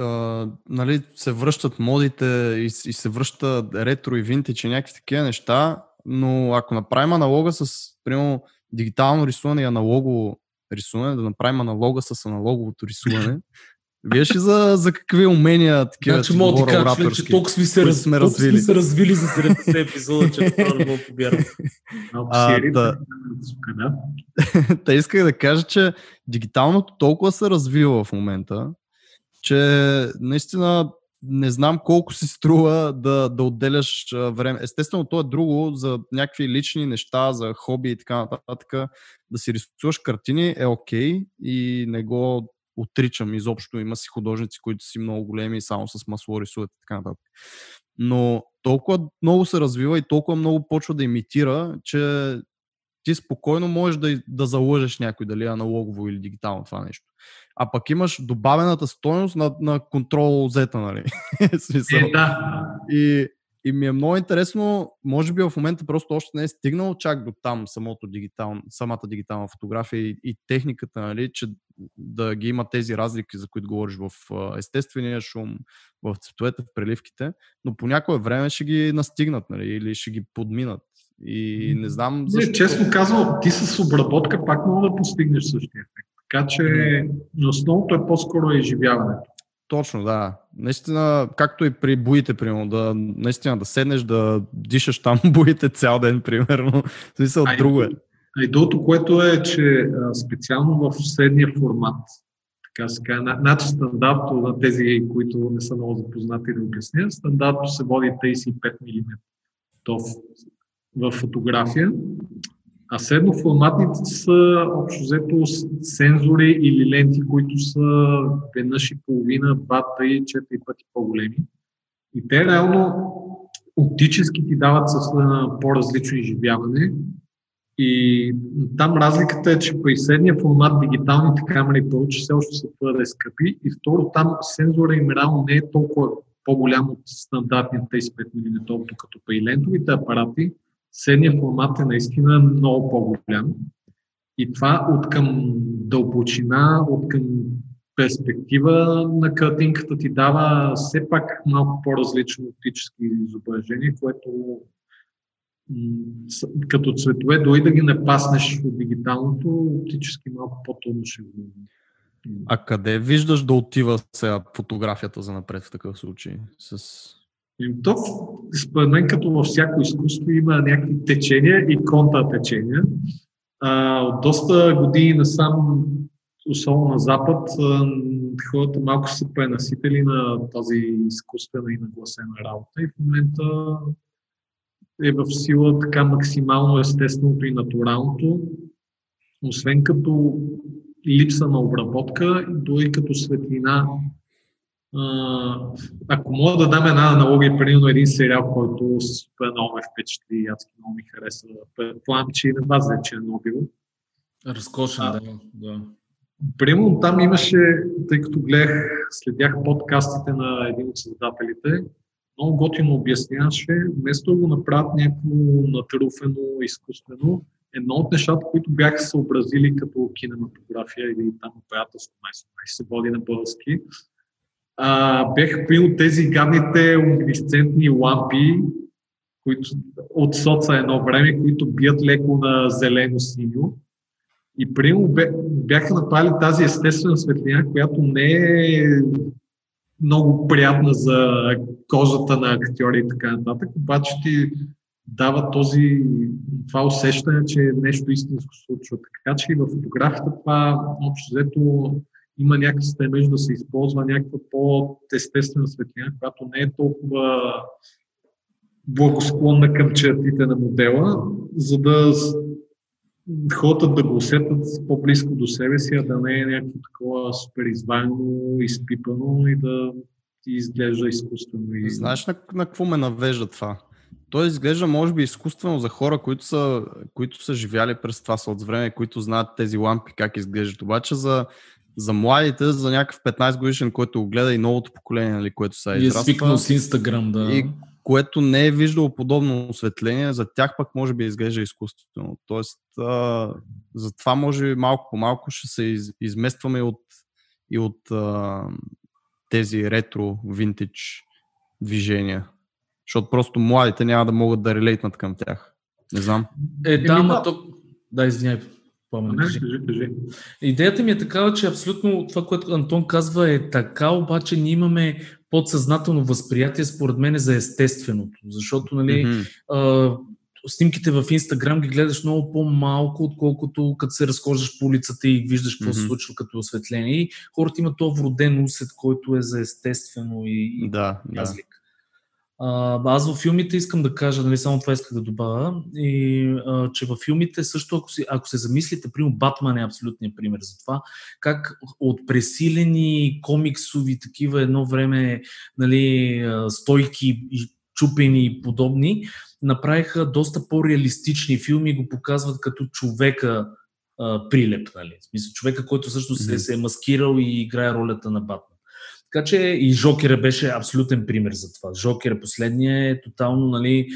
се връщат модите и се връща ретро и винтич и някакви такива неща, но ако направим аналога с, примерно, дигитално рисуване и аналогово рисуване, да направим аналога с аналоговото рисуване, виеш ли за какви умения такива значи, говоря ораторски, че толкова сме развили за 70 епизода, че това не мога побярвам. Та исках да кажа, че дигиталното толкова се развива в момента, че наистина не знам колко си струва да отделяш време. Естествено, то е друго за някакви лични неща, за хобби и така нататък. Да си рисуваш картини е окей и не го отричам изобщо. Има си художници, които си много големи и само с масло рисуват и така нататък. Но толкова много се развива и толкова много почва да имитира, че ти спокойно можеш да залъжеш някой, дали аналогово или дигитално това нещо. А пък имаш добавената стойност на Ctrl-Z, нали? И ми е много интересно, може би в момента просто още не е стигнал чак до там самата дигитална фотография и техниката, нали, че да ги има тези разлики, за които говориш в естествения шум, в цветовете, в преливките, но по някое време ще ги настигнат, нали, или ще ги подминат. И не знам защо. Честно казвам, ти с обработка пак мога да постигнеш същия ефект. Така че основното е по-скоро изживяването. Точно, да. Наистина, както и при боите, примерно, наистина да седнеш, да дишаш там боите цял ден, примерно. В смисъл, друго е. А и другото, което е, че специално в средния формат, така се казва, значи стандартно на тези, които не са много запознати да обясня, стандартно се води 35 мм в фотография, а средноформатните са общо взето сензори или ленти, които са веднъж и половина, 2, 3, 4 пъти по-големи. И те реално оптически ти дават със по-различно изживяване. И там разликата е, че при средния формат дигиталните камери повече все още са твърде скъпи и второ, там сензора им реално не е толкова по-голям от стандартните изпретни толкова като при лентовите апарати, средният формат е наистина много по-голям. И това от към дълбочина, от към перспектива на картинката ти дава все пак малко по-различно оптически изображение, което като цветове, дори да ги напаснеш от дигиталното, оптически малко по-трудно ще го. А къде виждаш да отива сега фотографията за напред в такъв случай? То, според мен, като във всяко изкуство има някакви течения и контратечения. От доста години насам, особено на Запад, хората малко са пренасители на тази изкуствена и нагласена работа и в момента е в сила така максимално естественото и натуралното, освен като липса на обработка, дори като светлина. Ако мога да дам една аналогия, примерно един сериал, който много ме впечатли, адски много ми хареса, предполагам, че и на вас вече е Нобил. Разкошен, да. Примерно там имаше, тъй като следях подкастите на един от създателите, много готино обясняваше, вместо да го направят някакво натруфено, изкуствено, едно от нещата, които бяха съобразили като кинематография или там операторство, се води на български, бяха при тези гадните луминесцентни лампи, които от соца едно време, които бият леко на зелено-синьо. И примерно бяха направили тази естествена светлина, която не е много приятна за кожата на актьори и така нататък, обаче ти дава това усещане, че нещо истинско случва. Така че и в фотографията това общо взето има някакъв стремеж да се използва някаква по-естествена светлина, която не е толкова благосклонна към чертите на модела, за да хората да го усетят по-близко до себе си, а да не е някакво такова супер извайно, изпипано и да ти изглежда изкуствено. Знаеш на какво ме навежда това? Той изглежда, може би, изкуствено за хора, които са живяли през това соцвреме, които знаят тези лампи как изглеждат. Обаче за младите, за някакъв 15 годишен, който го гледа и новото поколение, нали, което са израства. И е свикнал с Instagram, да. И което не е виждало подобно осветление, за тях пък може би изглежда изкуствено. Тоест, за това може би малко по малко ще се изместваме и от тези ретро, винтидж движения. Защото просто младите няма да могат да релейтнат към тях. Не знам. Да, извиняй, Пламен. Идеята ми е такава, че абсолютно това, което Антон казва, е така, обаче ние имаме подсъзнателно възприятие, според мен, за естественото. Защото, снимките в Инстаграм ги гледаш много по-малко, отколкото като се разхождаш по улицата и виждаш какво се случва като осветление. И хората имат този вроден усет, който е за естествено и разлик. Аз във филмите искам да кажа, нали, само това исках да добавя, че във филмите също, ако се замислите, примерно Батман е абсолютният пример за това, как от пресилени комиксови такива едно време, нали, стойки, чупени и подобни, направиха доста по-реалистични филми и го показват като човека прилеп, нали, в смисъл човека, който всъщност се е маскирал и играе ролята на Батман. Така че и Жокера беше абсолютен пример за това. Жокера последния е тотално, нали,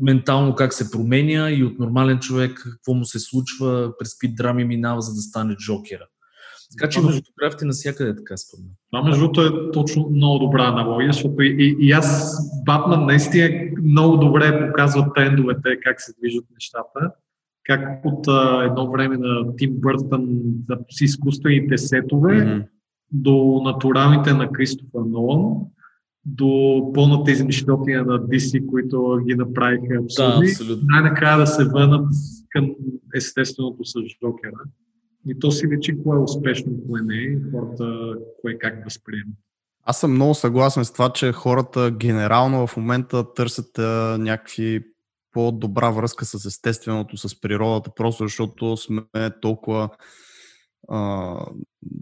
ментално как се променя и от нормален човек какво му се случва, през какви драми минава, за да стане Жокера. Така че в фотографите навсякъде е така спомня. Това между другото е точно много добра аналогия, защото и аз Батман наистина много добре показва трендовете, как се движат нещата. Как от едно време на Тим Бъртън с изкуствените сетове, до натуралните на Кристофър Нолан, до пълната измишления на Диси, които ги направиха абсолютно. Най-накрая да се върнат към естественото с Жокера. И то си вече кое е успешно, кое не е, хората кое как възприемат. Аз съм много съгласен с това, че хората генерално в момента търсят някакви по-добра връзка с естественото, с природата, просто защото сме толкова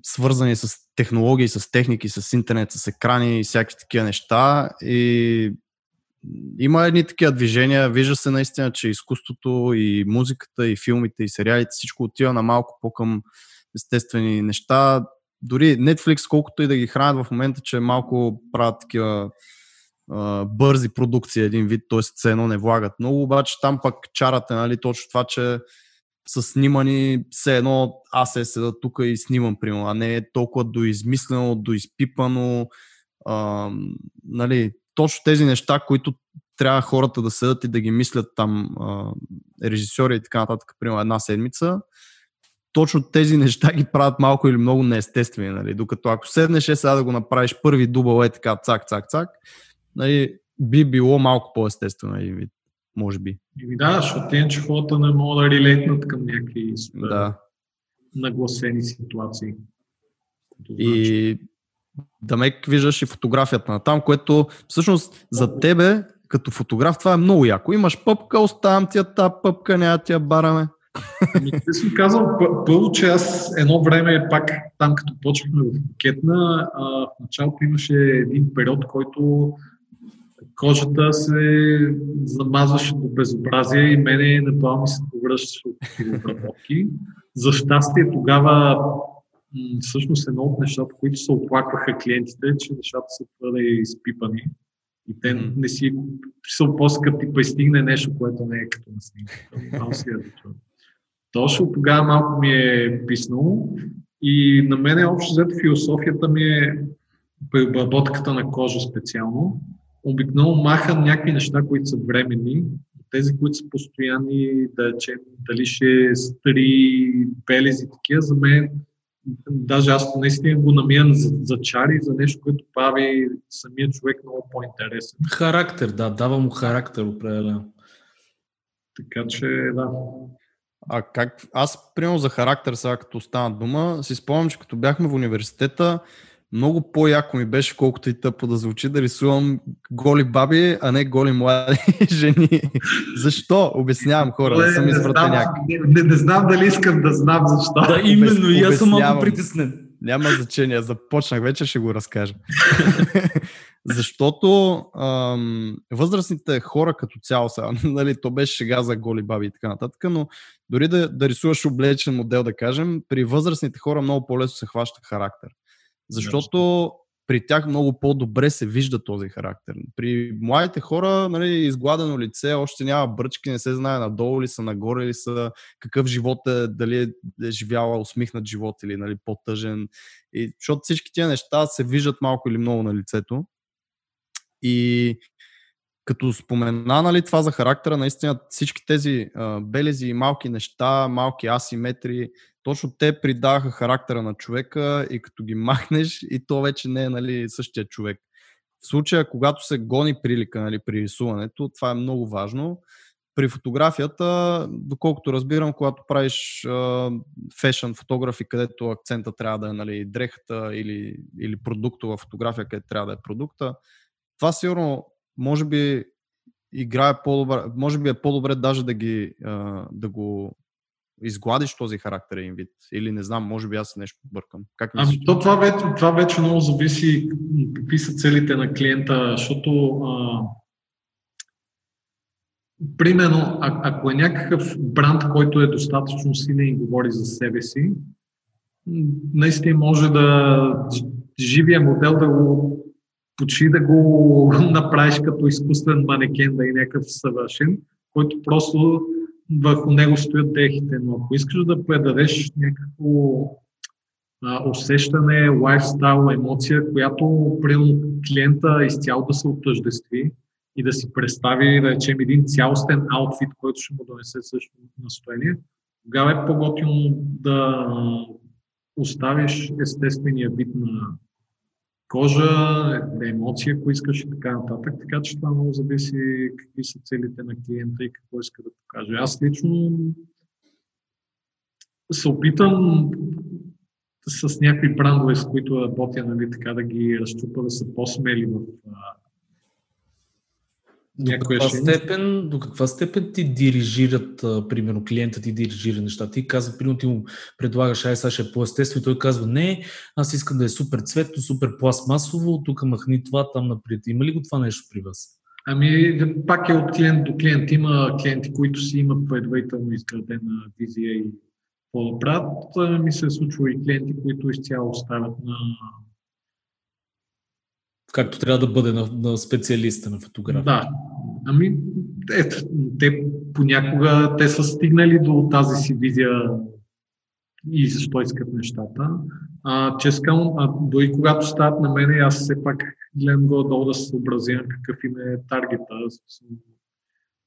свързани с технологии, с техники, с интернет, с екрани и всякакви такива неща. И има едни такива движения. Вижда се наистина, че изкуството и музиката и филмите и сериалите, всичко отива на малко по-към естествени неща. дори Netflix, колкото и да ги хранят в момента, че малко правят такива бързи продукции един вид, т.е. все едно не влагат много, обаче там пък чарате, нали, точно това, че са снимани, все едно аз се седа тук и снимам, примерно, а не е толкова доизмислено, доизпипано, нали, точно тези неща, които трябва хората да седат и да ги мислят там, режисьори и така нататък, примерно една седмица, точно тези неща ги правят малко или много неестествени, нали, докато ако седнеш е сега да го направиш първи дубъл е така цак, нали, би било малко по-естествено един вид, може би. И да, защото иначе хората не могат да релейтнат към някакви нагласени ситуации. И дамек виждаш и фотографията на там, което всъщност за тебе като фотограф това е много яко. Имаш пъпка, оставам ти тази пъпка, няма ти я бараме. Те си казвам, първо, че аз едно време пак там като почвахме в Кокетна, в началото имаше един период, който кожата се замазваше до безобразие и мене напълно се повръщаше от такива обработки. За щастие тогава всъщност едно от нещата, които се оплакваха клиентите, че нещата са твърде изпипани и те не си по-скъп и пристигне нещо, което не е като на снимката. Точно тогава малко ми е писнало и на мен общо взето философията ми е при обработката на кожа специално. Обикновено махам някакви неща, които са временни, тези, които са постоянни, да речем, дали ще стри, белези, такива, за мен, даже аз наистина го намирам за чар и за нещо, което прави самия човек много по-интересен. Характер, да, дава му характер определено. Така че, да. А как, аз примерно за характер сега, като стана дума, си спомням, че като бяхме в университета, много по-яко ми беше, колкото и тъпо да звучи, да рисувам голи баби, а не голи млади жени. Защо? Обяснявам хора, не съм извратеняк. Не знам дали искам да знам защо. Да, именно, и аз съм малко притеснен. Няма значение, започнах вече, ще го разкажа. Защото възрастните хора като цяло са, нали, то беше шега за голи баби и така нататък, но дори да рисуваш облечен модел, да кажем, при възрастните хора много по-лесно се хваща характер. Защото при тях много по-добре се вижда този характер. При младите хора, нали, изгладено лице, още няма бръчки, не се знае надолу ли са, нагоре ли са, какъв живот е, дали е живяла усмихнат живот или, нали, по-тъжен. И, защото всички тия неща се виждат малко или много на лицето. И като спомена, нали, това за характера, наистина всички тези белези и малки неща, малки асиметрии, точно те придаваха характера на човека и като ги махнеш и то вече не е, нали, същия човек. В случая, когато се гони прилика, нали, при рисуването, това е много важно. При фотографията, доколкото разбирам, когато правиш фешън фотографи, където акцента трябва да е, нали, дрехата или продуктова фотография, където трябва да е продукта, това сигурно може би играе по-добре, може би е по-добре даже да го изгладиш този характерен вид. Или не знам, може би аз нещо бъркам. Как мислиш? Ами то това вече много зависи какви са целите на клиента, защото примерно, ако е някакъв бранд, който е достатъчно силен и говори за себе си, наистина може да живия модел да го почти да го направиш като изкуствен манекен, да е някакъв съвършен, който просто върху него стоят дрехите, но ако искаш да предадеш някакво усещане, лайфстайл, емоция, която примерно клиента изцяло да се отъждестви и да си представи, да речем, един цялостен аутфит, който ще му донесе също настроение, тогава е по-готино да оставиш естествения вид на кожа, емоция, ако искаш и така нататък, така че това много зависи какви са целите на клиента и какво иска да покаже. Аз лично се опитам с някакви брандове, с които работя, нали, така да ги разчупа, да са по-смели в някоя степен. До каква степен ти дирижират, примерно, клиентът ти дирижира нещата? Ти казва, примерно, ти му предлагаш, ай, сега ще е по-естествено, и той казва, не, аз искам да е супер цветно, супер пластмасово, тук махни това, там напред. Има ли го това нещо при вас? Ами, пак е от клиент до клиент. Има клиенти, които си имат предварително изградена визия и какво да правят. Ми се е случва и клиенти, които изцяло оставят на... Както трябва да бъде на специалиста, на фотография. Да. Ами, те понякога те са стигнали до тази си визия и защо искат нещата. Дори когато стават на мене, аз все пак гледам горе-долу да се съобразя какъв им е таргета,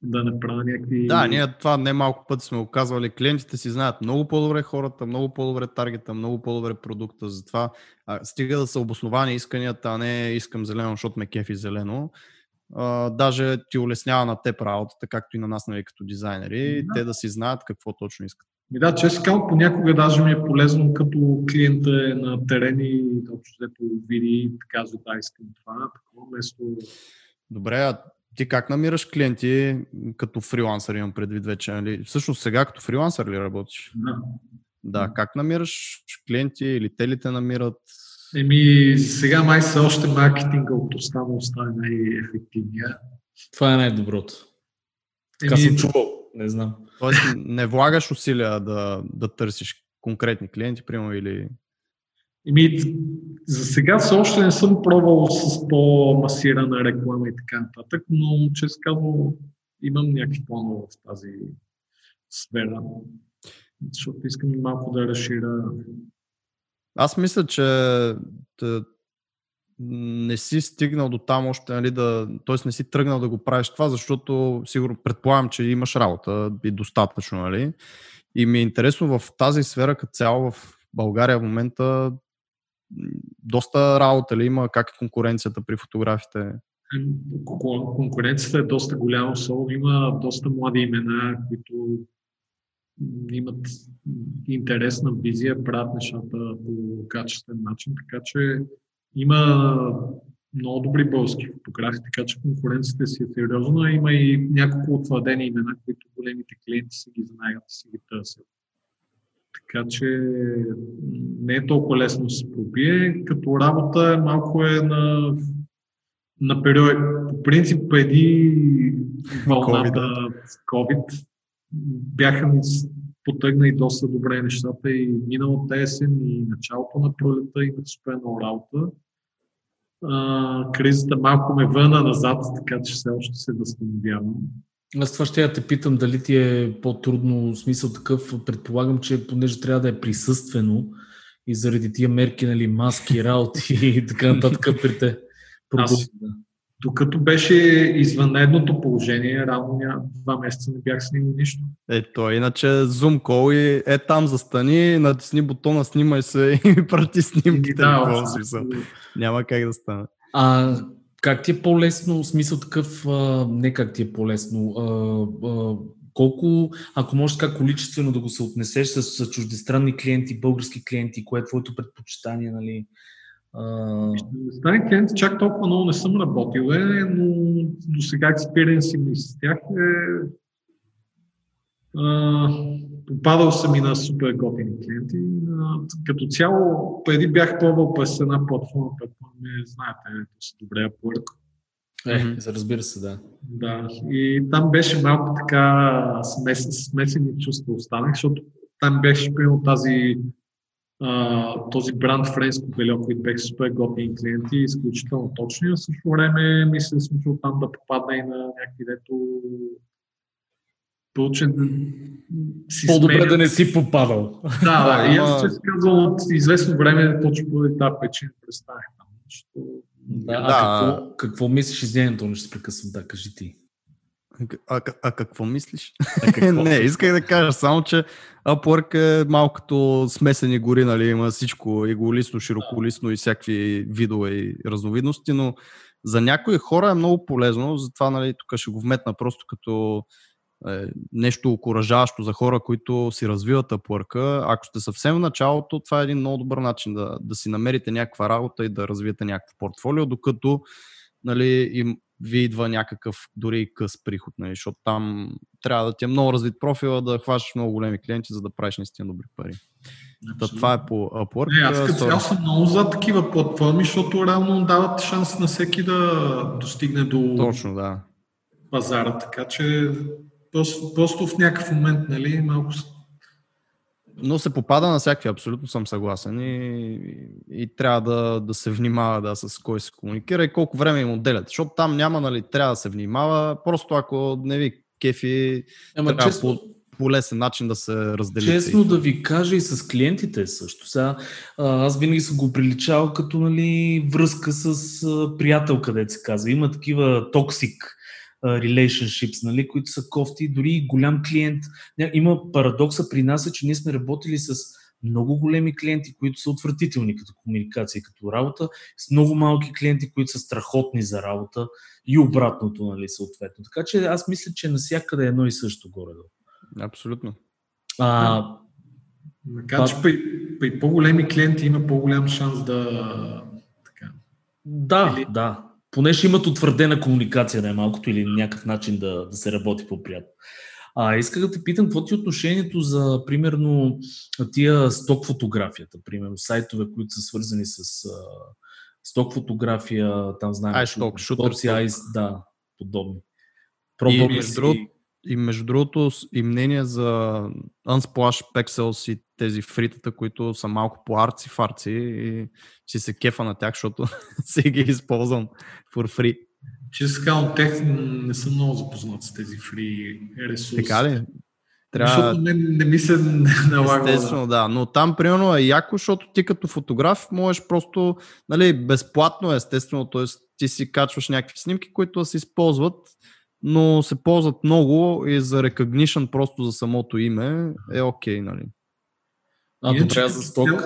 да не правя някакви... Да, ние това не малко път сме оказвали. Клиентите си знаят много по-добре хората, много по-добре таргета, много по-добре продукта. Затова стига да са обосновани исканията, а не искам зелено, защото ме кефи зелено. Даже ти улеснява на теб работата, както и на нас, нали, като дизайнери, да. Те да си знаят какво точно искат. И да, честно казвам, понякога даже ми е полезно, като клиента е на терен и общо взето види, казва, да, искам това, такова место. Добре, а ти как намираш клиенти като фрилансър, имам предвид вече, нали? Всъщност сега като фрилансър ли работиш? Да, как намираш клиенти или те ли те намират? Еми, сега май са още маркетинга от останалостта е най-ефективния. Това е най-доброто. Така съм чувал. Не знам. Тоест, не влагаш усилия да търсиш конкретни клиенти, примерно, или... За сега все още не съм пробвал с по-масирана реклама и така нататък, но честно казано имам някакви планове в тази сфера, защото искам малко да разширя. Аз мисля, че не си стигнал до там още, нали, т.е. не си тръгнал да го правиш това, защото сигурно предполагам, че имаш работа и достатъчно, нали? И ми е интересно в тази сфера като цяло в България в момента доста работа ли има? Как е конкуренцията при фотографите? Конкуренцията е доста голяма, особено има доста млади имена, които имат интересна визия, правят нещата по качествен начин, така че има много добри български фотографи, така че конкуренцията си е сериозна. Има и няколко утвърдени имена, които големите клиенти си ги знаят и си ги търсят. Така че не е толкова лесно да се пробие. Като работа малко е на период. По принцип, преди вълната COVID бяха ми потъгна и доста добре нещата и миналата есен и началото на пролета имах супер много работа. Кризата малко ме върна назад, така че все още се възстановявам. Аз това ще я те питам дали ти е по-трудно, смисъл такъв, предполагам, че понеже трябва да е присъствено и заради тия мерки, нали, маски, работи и така нататък при те. Докато беше извънредното положение, равно два месеца не бях снимал нищо. Ето, иначе Zoom call и е там застани, натисни бутона, снимай се и прати снимките. Да, няма как да стане. Как ти е по-лесно, смисъл такъв, не как ти е по-лесно, колко, ако можеш така количествено да го съотнесеш с чуждестранни клиенти, български клиенти, кое е твоето предпочитание, нали? Чуждестранни клиенти чак толкова много не съм работил, но до сега експириенси ми с тях попадал съм и на супер готини клиенти. Като цяло, преди бях пробвал през една платформа, която не знаете, че добре Upwork. Разбира се, да. Да, и там беше малко така смесени чувства останах, защото там беше примерно този бранд френско бельо, който бях супер готини клиенти, изключително точни, а в същото време ми се случило там да попадна и на някакви по-добре да не си попадал. Да, и аз честно казвам, от известно време точно поради тази причина престанах там. Какво мислиш издението, не ще се прекъсвам, да, кажи ти. Какво мислиш? Не, исках да кажа, само че Upwork е малко като смесени гори, нали, има всичко, иголисно, широколисно и всякакви видове и разновидности, но за някои хора е много полезно, затова, нали, тук ще го вметна просто като нещо окуражаващо за хора, които си развиват Upwork-а. Ако сте съвсем в началото, това е един много добър начин да си намерите някаква работа и да развиете някакво портфолио, докато, нали, ви идва някакъв дори и къс приход, нали, защото там трябва да ти е много развит профила, да хващаш много големи клиенти, за да правиш наистина добри пари. Това е по Upwork. Аз като цял съм много за такива платформи, защото реално дават шанс на всеки да достигне до пазара, така че просто в някакъв момент, нали, малко Но се попада на всякакви, абсолютно съм съгласен и трябва да се внимава с кой се комуникира и колко време им отделят. Защото там няма, трябва да се внимава, просто ако не ви кефи, трябва по лесен начин да се разделите. Честно да ви кажа и с клиентите също. Сега, аз винаги съм го приличавал като връзка с приятел, където се казва. Има такива токсик relationships, които са кофти, дори и голям клиент. Има парадокса при нас е, че ние сме работили с много големи клиенти, които са отвратителни като комуникация и като работа, с много малки клиенти, които са страхотни за работа и обратното, съответно. Така че аз мисля, че навсякъде е едно и също горе-долу. Абсолютно. Макар че при по-големи клиенти има по-голям шанс да... Да. Поне ще имат утвърдена комуникация най-малкото или някакъв начин да се работи по-приятно. Исках да те питам, какво ти е отношението за, примерно, тия сток фотографията, примерно, сайтове, които са свързани с сток фотография, там знаем... iStock, Shutterstock. Да, подобни. И между другото и мнение за Unsplash, Pexels и тези фритата, които са малко по арци-фарци и ще се кефа на тях, защото си ги използвам for free. Ще се казвам, тех не съм много запознат с тези free ресурси. Така ли? Защото не ми се налага. Естествено, да. Но там, примерно, е яко, защото ти като фотограф можеш просто, безплатно, естествено, т.е. ти си качваш някакви снимки, които да се използват, но се ползват много и за recognition, просто за самото име е окей, добре, за сток.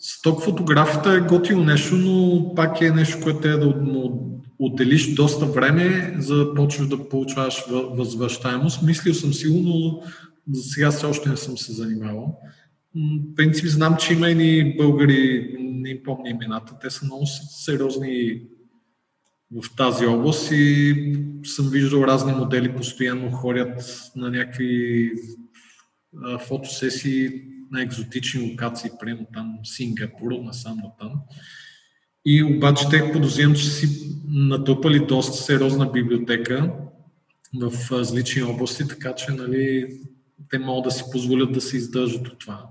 Сток фотографията е готино нещо, но пак е нещо, което трябва да отделиш доста време, за да почнеш да получаваш възвръщаемост. Мислил съм сигурно, за сега все още не съм се занимавал. В принцип знам, че има и българи, не им помня имената, те са много сериозни в тази област и съм виждал разни модели, постоянно ходят на някакви фотосесии на екзотични локации, примерно там Сингапур, насам натам. И обаче те подозирам, че си натъпали доста сериозна библиотека в различни области, така че те могат да си позволят да се издържат от това.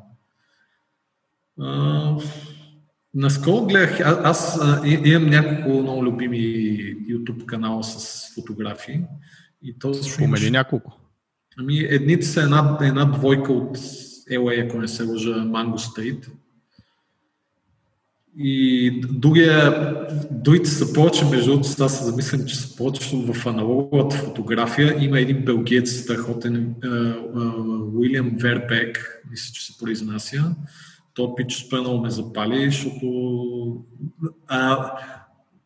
Наскоро гледах, аз имам няколко много любими YouTube канала с фотографии. Спомени няколко. Едните са една двойка от LA, ако не се лъжа, Mango State. И другите са повече, между другото, сега се замислям, че са повече в аналоговата фотография. Има един белгиец, страхотен, Уилям Вербек, мисля, че се произнася. Той пич супер много ме запали, защото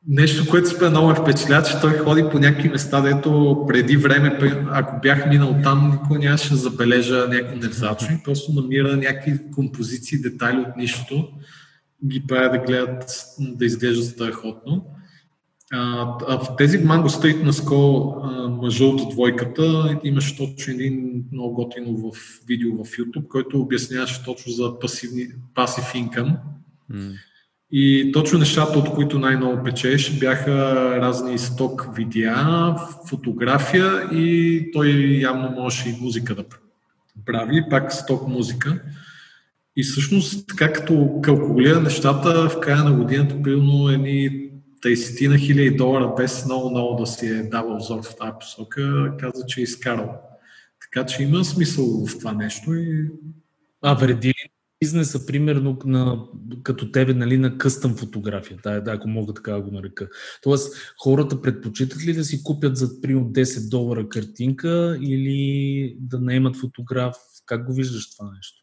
нещо, което супер много ме впечатля, че той ходи по някакви места, дето преди време, ако бях минал там, никой нямаше да забележа някакво невзрачно и просто намира някакви композиции, детайли от нищото, ги прави да гледат, да изглеждат страхотно. В тези Mango State наскоро мъжа от двойката имаше точно един много готино в видео в YouTube, който обясняваше точно за пасив инкъм. И точно нещата, от които най-много печеше, бяха разни сток видеа, фотография и той явно можеше и музика да прави, пак сток музика. И всъщност, така като калкулира нещата, в края на годината примерно $30,000 без много да си е давал взор в тази посока, каза, че е изкарал. Така че има смисъл в това нещо. Вреди ли бизнеса, примерно, като тебе, на къстъм фотография, ако мога така да го нарека. Тоест, хората предпочитат ли да си купят за примерно $10 картинка или да наемат фотограф? Как го виждаш това нещо?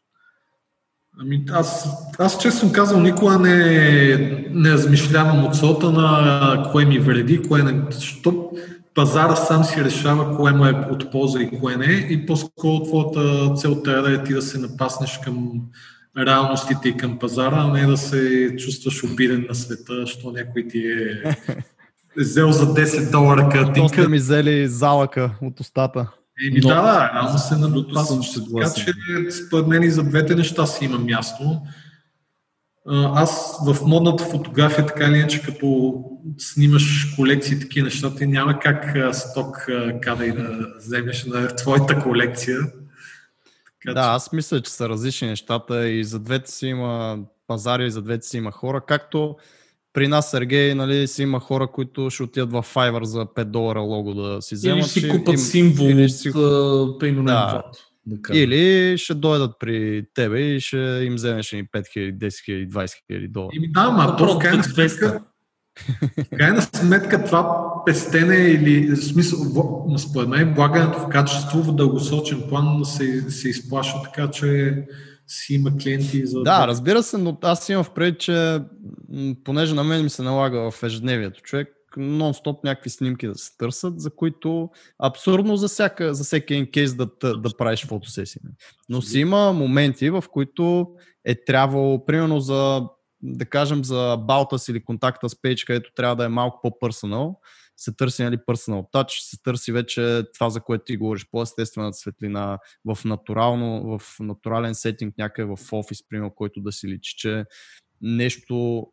Аз честно казвам, никога не размишлявам от сорта на кое ми вреди, кое не. Защото пазара сам си решава кое му е от полза и кое не. И по-скоро твоята цел трябва да е ти да се напаснеш към реалностите и към пазара, а не да се чувстваш обиден на света, що някой ти е взел за $10 картинка. Просто ми взели залъка от устата. Рано се надотасвам. Така че според мен и за двете неща си има място. Аз в модната фотография, така или иначе, като снимаш колекции и такива неща, ти няма как сток кадай да вземеш на твоята колекция. Да, аз мисля, че са различни нещата и за двете си има пазари, и за двете си има хора. Както при нас, Сергей, нали, си има хора, които ще отидат в Fiverr за $5 лого да си вземат. Или ще си купат символ от Paint on Envato. Или ще дойдат при тебе и ще им вземеш ни 5 000, 10 000, 20 000 $. И да, ма просто в крайна сметка това пестене или смисъл, според мен влагането в качество в дългосрочен план се изплаща, така че си има клиенти за... Да, разбира се, но аз имам впред, че понеже на мен ми се налага в ежедневието човек, нон-стоп някакви снимки да се търсят, за които абсурдно за всеки един кейс да правиш фотосесия. Но си има моменти, в които е трябвало, примерно за, да кажем, за балта си или контакта с пейдж, където трябва да е малко по-персонал, се търси, нали, personal touch, се търси вече това, за което ти говориш, по-естествената светлина, в натурален сетинг, някъде в офис, примерно, който да си личи, че нещо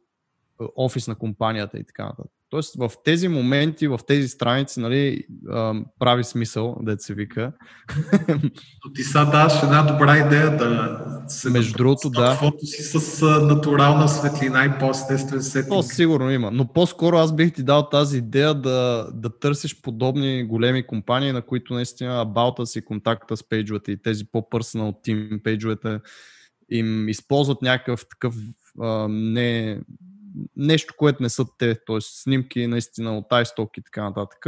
офис на компанията и така нататък. Тоест в тези моменти, в тези страници, нали, прави смисъл, да се вика. Но ти са даш една добра идея да се фото си с натурална светлина и по-естествен сетинг. То сигурно има, но по-скоро аз бих ти дал тази идея да търсиш подобни големи компании, на които наистина абаута си, контакта с пейджовете и тези по-персонал тим пейджовете им използват някакъв такъв нещо, което не са те, т.е. снимки наистина от iStock и така нататък,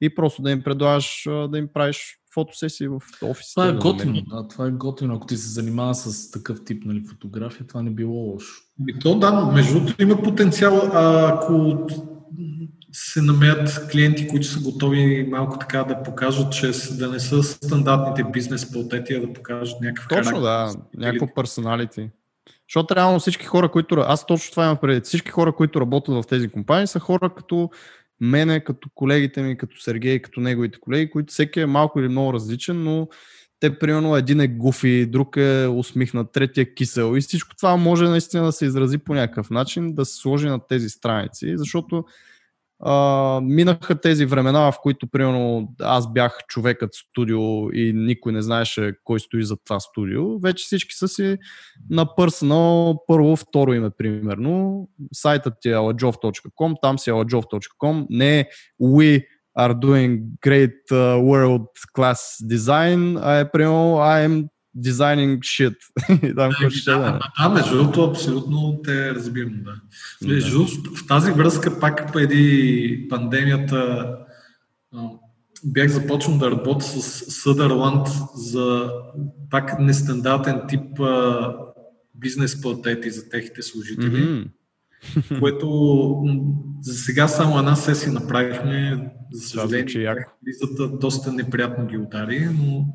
и просто да им предлагаш да им правиш фотосесии в офисите. Това е готино, да, това е готино. Ако ти се занимава с такъв тип, нали, фотография, това не било лошо. И то да, но между другото има потенциал, ако се намерят клиенти, които са готови малко така да покажат, че да не са стандартните бизнес пълтети, а да покажат някакъв характер. Точно, да, някакво персоналити. Защото реално всички хора, които... Аз точно това имам преди. Всички хора, които работят в тези компании, са хора като мене, като колегите ми, като Сергей, като неговите колеги, които всеки е малко или много различен, но те, примерно, един е гуфи, друг е усмихнат, третия кисел. И всичко това може наистина да се изрази по някакъв начин, да се сложи на тези страници, защото минаха тези времена, в които, примерно, аз бях човекът студио и никой не знаеше кой стои за това студио. Вече всички са си на персонал, първо, второ име, примерно. Сайтът ти е aladjov.com, там си е aladjov.com. Не е we are doing great world class design, а е, примерно, I am designing shit. Да, между другото, абсолютно те разбирам, да. Между в тази връзка, пак преди пандемията, бях започнал да работя с Съдърланд за пак нестандартен тип бизнес платети за техните служители, което за сега само една сесия направихме, за съжаление, кризата доста неприятно ги удари, но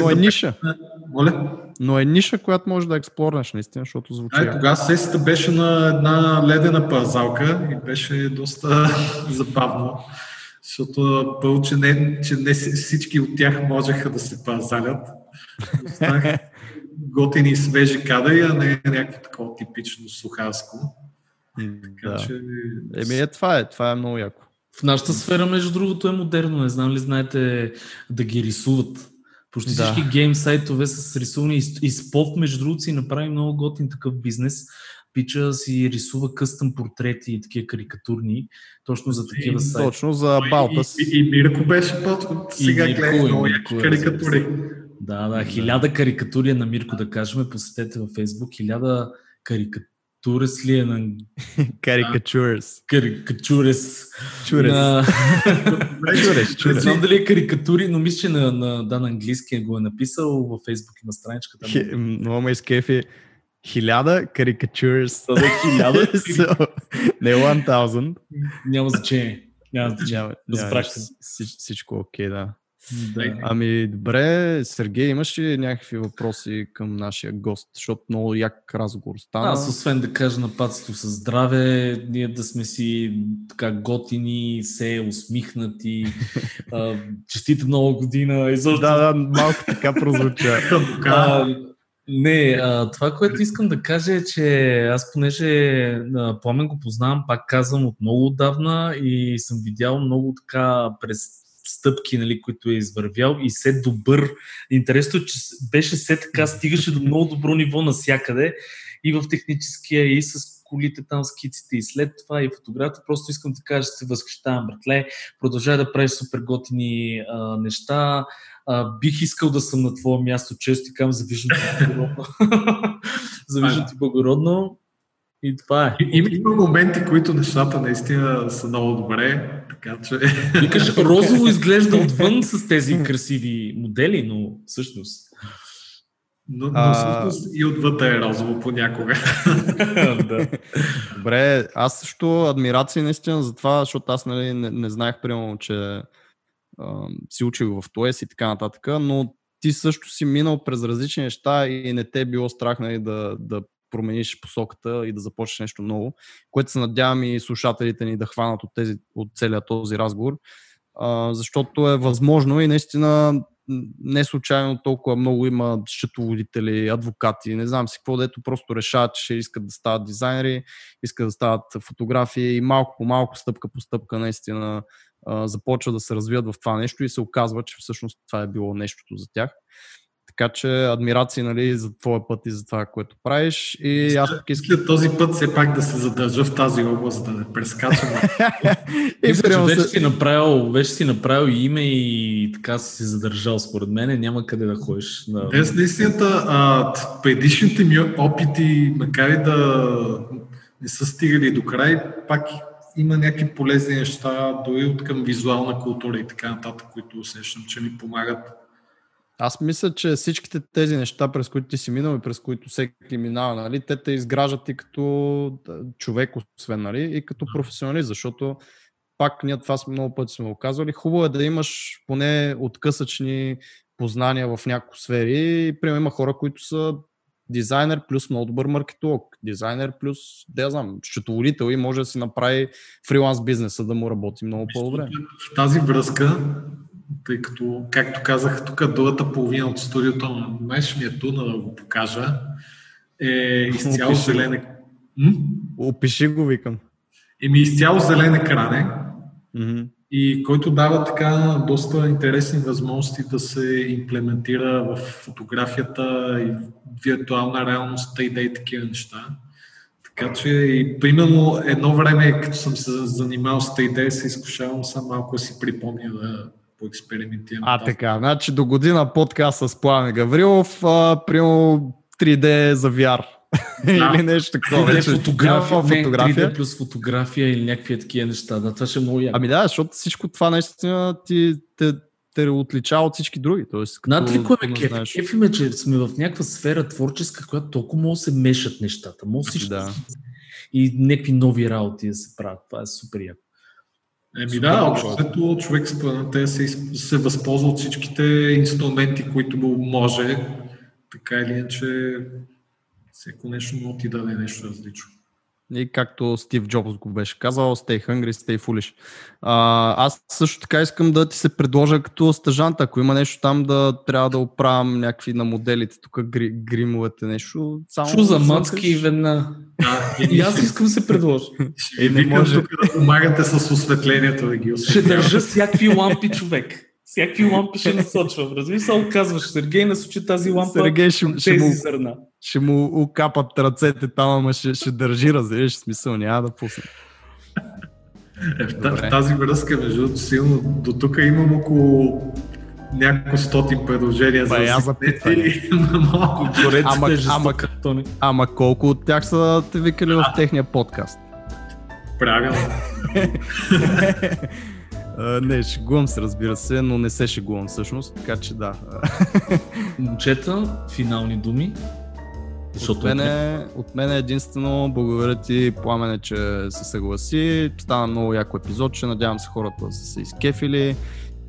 но е ниша. Но е ниша, която може да експлорнеш наистина, защото звучи. Тогава сесията беше на една ледена пазалка и беше доста забавно, защото първо, че не всички от тях можеха да се пазалят. Останах готини и свежи кадри, а не някакво такова типично сухарско. Така, да. Това е много яко. В нашата сфера, между другото, е модерно. Не знам ли знаете да ги рисуват. Почти всички гейм сайтове са с рисувани и Спот, между другото, си направи много готин такъв бизнес. Пича си рисува къстъм портрети и такива карикатурни. Точно за такива сайти. Точно за Балтас. И Мирко беше под сега гледа много карикатури. Да, 1000 карикатури на Мирко, да кажем. Посетете във Фейсбук. 1000 карикатури. Турес ли е на... Карикатурес. Не знам дали е карикатури, но мисля, че на английски го е написал. Във Фейсбук има страничка. Много ме изкефи. 1000 карикатурес. 1000? Не 1000. Няма значение. Всичко окей, да. Да. Ами добре, Сергей, имаш ли някакви въпроси към нашия гост? Защото много як разговор стана. Аз освен да кажа на пацето със здраве, ние да сме си така готини, се усмихнати, честита нова година. Изобщо... Да, малко така прозвуча. Това, което искам да кажа е, че аз понеже Пламен го познавам, пак казвам, от много отдавна и съм видял много така през стъпки, нали, които е извървял и се добър. Интересно, че беше се така, стигаше до много добро ниво навсякъде и в техническия, и с колите там, скиците, и след това, и фотографията. Просто искам да кажа, че се възхищавам, братле. Продължай да правиш супер готини неща. Бих искал да съм на твое място, често ти казвам, завиждам ти благородно. Завиждам ти благородно. И това е. Има моменти, които нещата наистина са много добре, така че... Викаш, розово изглежда отвън с тези красиви модели, но всъщност... Но всъщност и отвътре е розово понякога. Да. Добре, аз също адмирации наистина за това, защото аз нали, не знаех, примерно, че си учил в ТУ-ЕС и така нататък, но ти също си минал през различни неща и не те е било страх нали, да промениш посоката и да започнеш нещо ново, което се надявам и слушателите ни да хванат от целия този разговор, защото е възможно и наистина не случайно толкова много има счетоводители, адвокати, не знам си какво, дето просто решават, че искат да стават дизайнери, искат да стават фотографи и малко по малко, стъпка по стъпка наистина започват да се развият в това нещо и се оказва, че всъщност това е било нещото за тях. Така че адмирации нали, за твоя път и за това, което правиш. И аз пък искам този път все пак да се задържа в тази област, да не прескачам. Вече си направил име и така си задържал. Според мен няма къде да ходиш. Без наистина, предишните ми опити, макар и да не са стигали до край, пак има някакви полезни неща, дори от към визуална култура и така нататък, които усещам, че ми помагат. Аз мисля, че всичките тези неща, през които ти си минал и през които всеки минава, нали, те те изграждат и като човек, освен, нали, и като професионалист, защото пак ние това много пъти сме го казвали. Хубаво е да имаш поне откъсъчни познания в някакви сфери. Примерно има хора, които са дизайнер плюс много добър маркетолог, дизайнер плюс, да знам, счетоводител и може да си направи фриланс бизнеса, да му работи много по-добре. В тази връзка, тъй като, както казах, тук другата половина от студиото на днешния тунъл, да го покажа, е изцяло зелен екран. Опиши го, викам. Изцяло зелен екран е, и който дава така доста интересни възможности да се имплементира в фотографията и виртуална реалност и такива неща. Така че, и, примерно, едно време, като съм се занимавал с 3D, се изкушавам само малко да си припомня да поекспериментирам. Така, значи до година подкаст с Пламен Гаврилов, примерно 3D за VR. Или нещо такова. Или фотография. 3D плюс фотография или някакви такива неща. Да, това ще е много яко. Ами да, защото всичко това наистина ти те отличава от всички други. Знаете ли кой ме кеф? Кеф им е, че сме в някаква сфера творческа, която толкова може да се мешат нещата. Може всички и някакви нови работи да се правят. Това е супер яко. Защото човек се възползва от всичките инструменти, които може, така или иначе всяко нещо може ти даде нещо различно. И както Стив Джобс го беше казал, stay hungry, stay foolish. Аз също така искам да ти се предложа като стажант, ако има нещо там да трябва да оправям някакви на моделите, тук гримовете нещо. Чу за мъцки и веднага. И аз искам да се предложа. Не може да помагате с осветлението да ги осветлявате. Ще държа всякакви лампи, човек. Всякакви лампи ще насочвам. Разви се оказваш, Сергей насочи тази лампа, Сергей тези зърна. Ще му окапат ръцете там, ама ще държи, разбираш, смисъл, няма да пусне. В тази връзка, между силно, до тук имам около няколко стотин предложения за сигнети. Ама колко от тях са те викали в техния подкаст? Правилно. Не, шегувам се, разбира се, но не се шегувам всъщност, така че да. Момчета, финални думи. От мен е единствено благодаря ти, Пламене, че се съгласи. Стана много яко епизод, че надявам се хората да са се изкефили.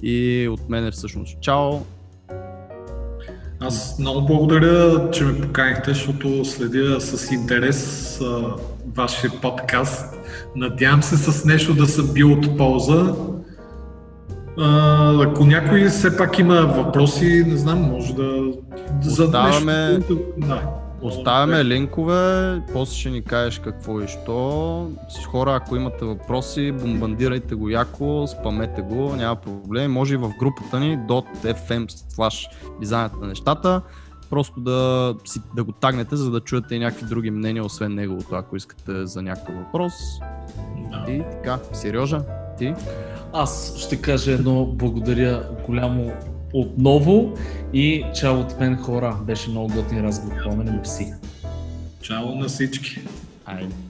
И от мен е всъщност чао. Аз много благодаря, че ме поканихте, защото следя с интерес вашия подкаст. Надявам се с нещо да съм бил от полза. Ако някой все пак има въпроси, не знам, може да зададеш. Оставяме линкове, после ще ни кажеш какво и що. Хора, ако имате въпроси, бомбандирайте го яко, спамете го, няма проблем. Може и в групата ни .fm/дизайнът на нещата. Просто да го тагнете, за да чуете и някакви други мнения, освен неговото, ако искате за някакъв въпрос. Да. И така, Сережа, ти? Аз ще кажа едно благодаря голямо отново и чао от мен, хора. Беше много готин разговор, Пламен, Пси. Чао на всички. Айде.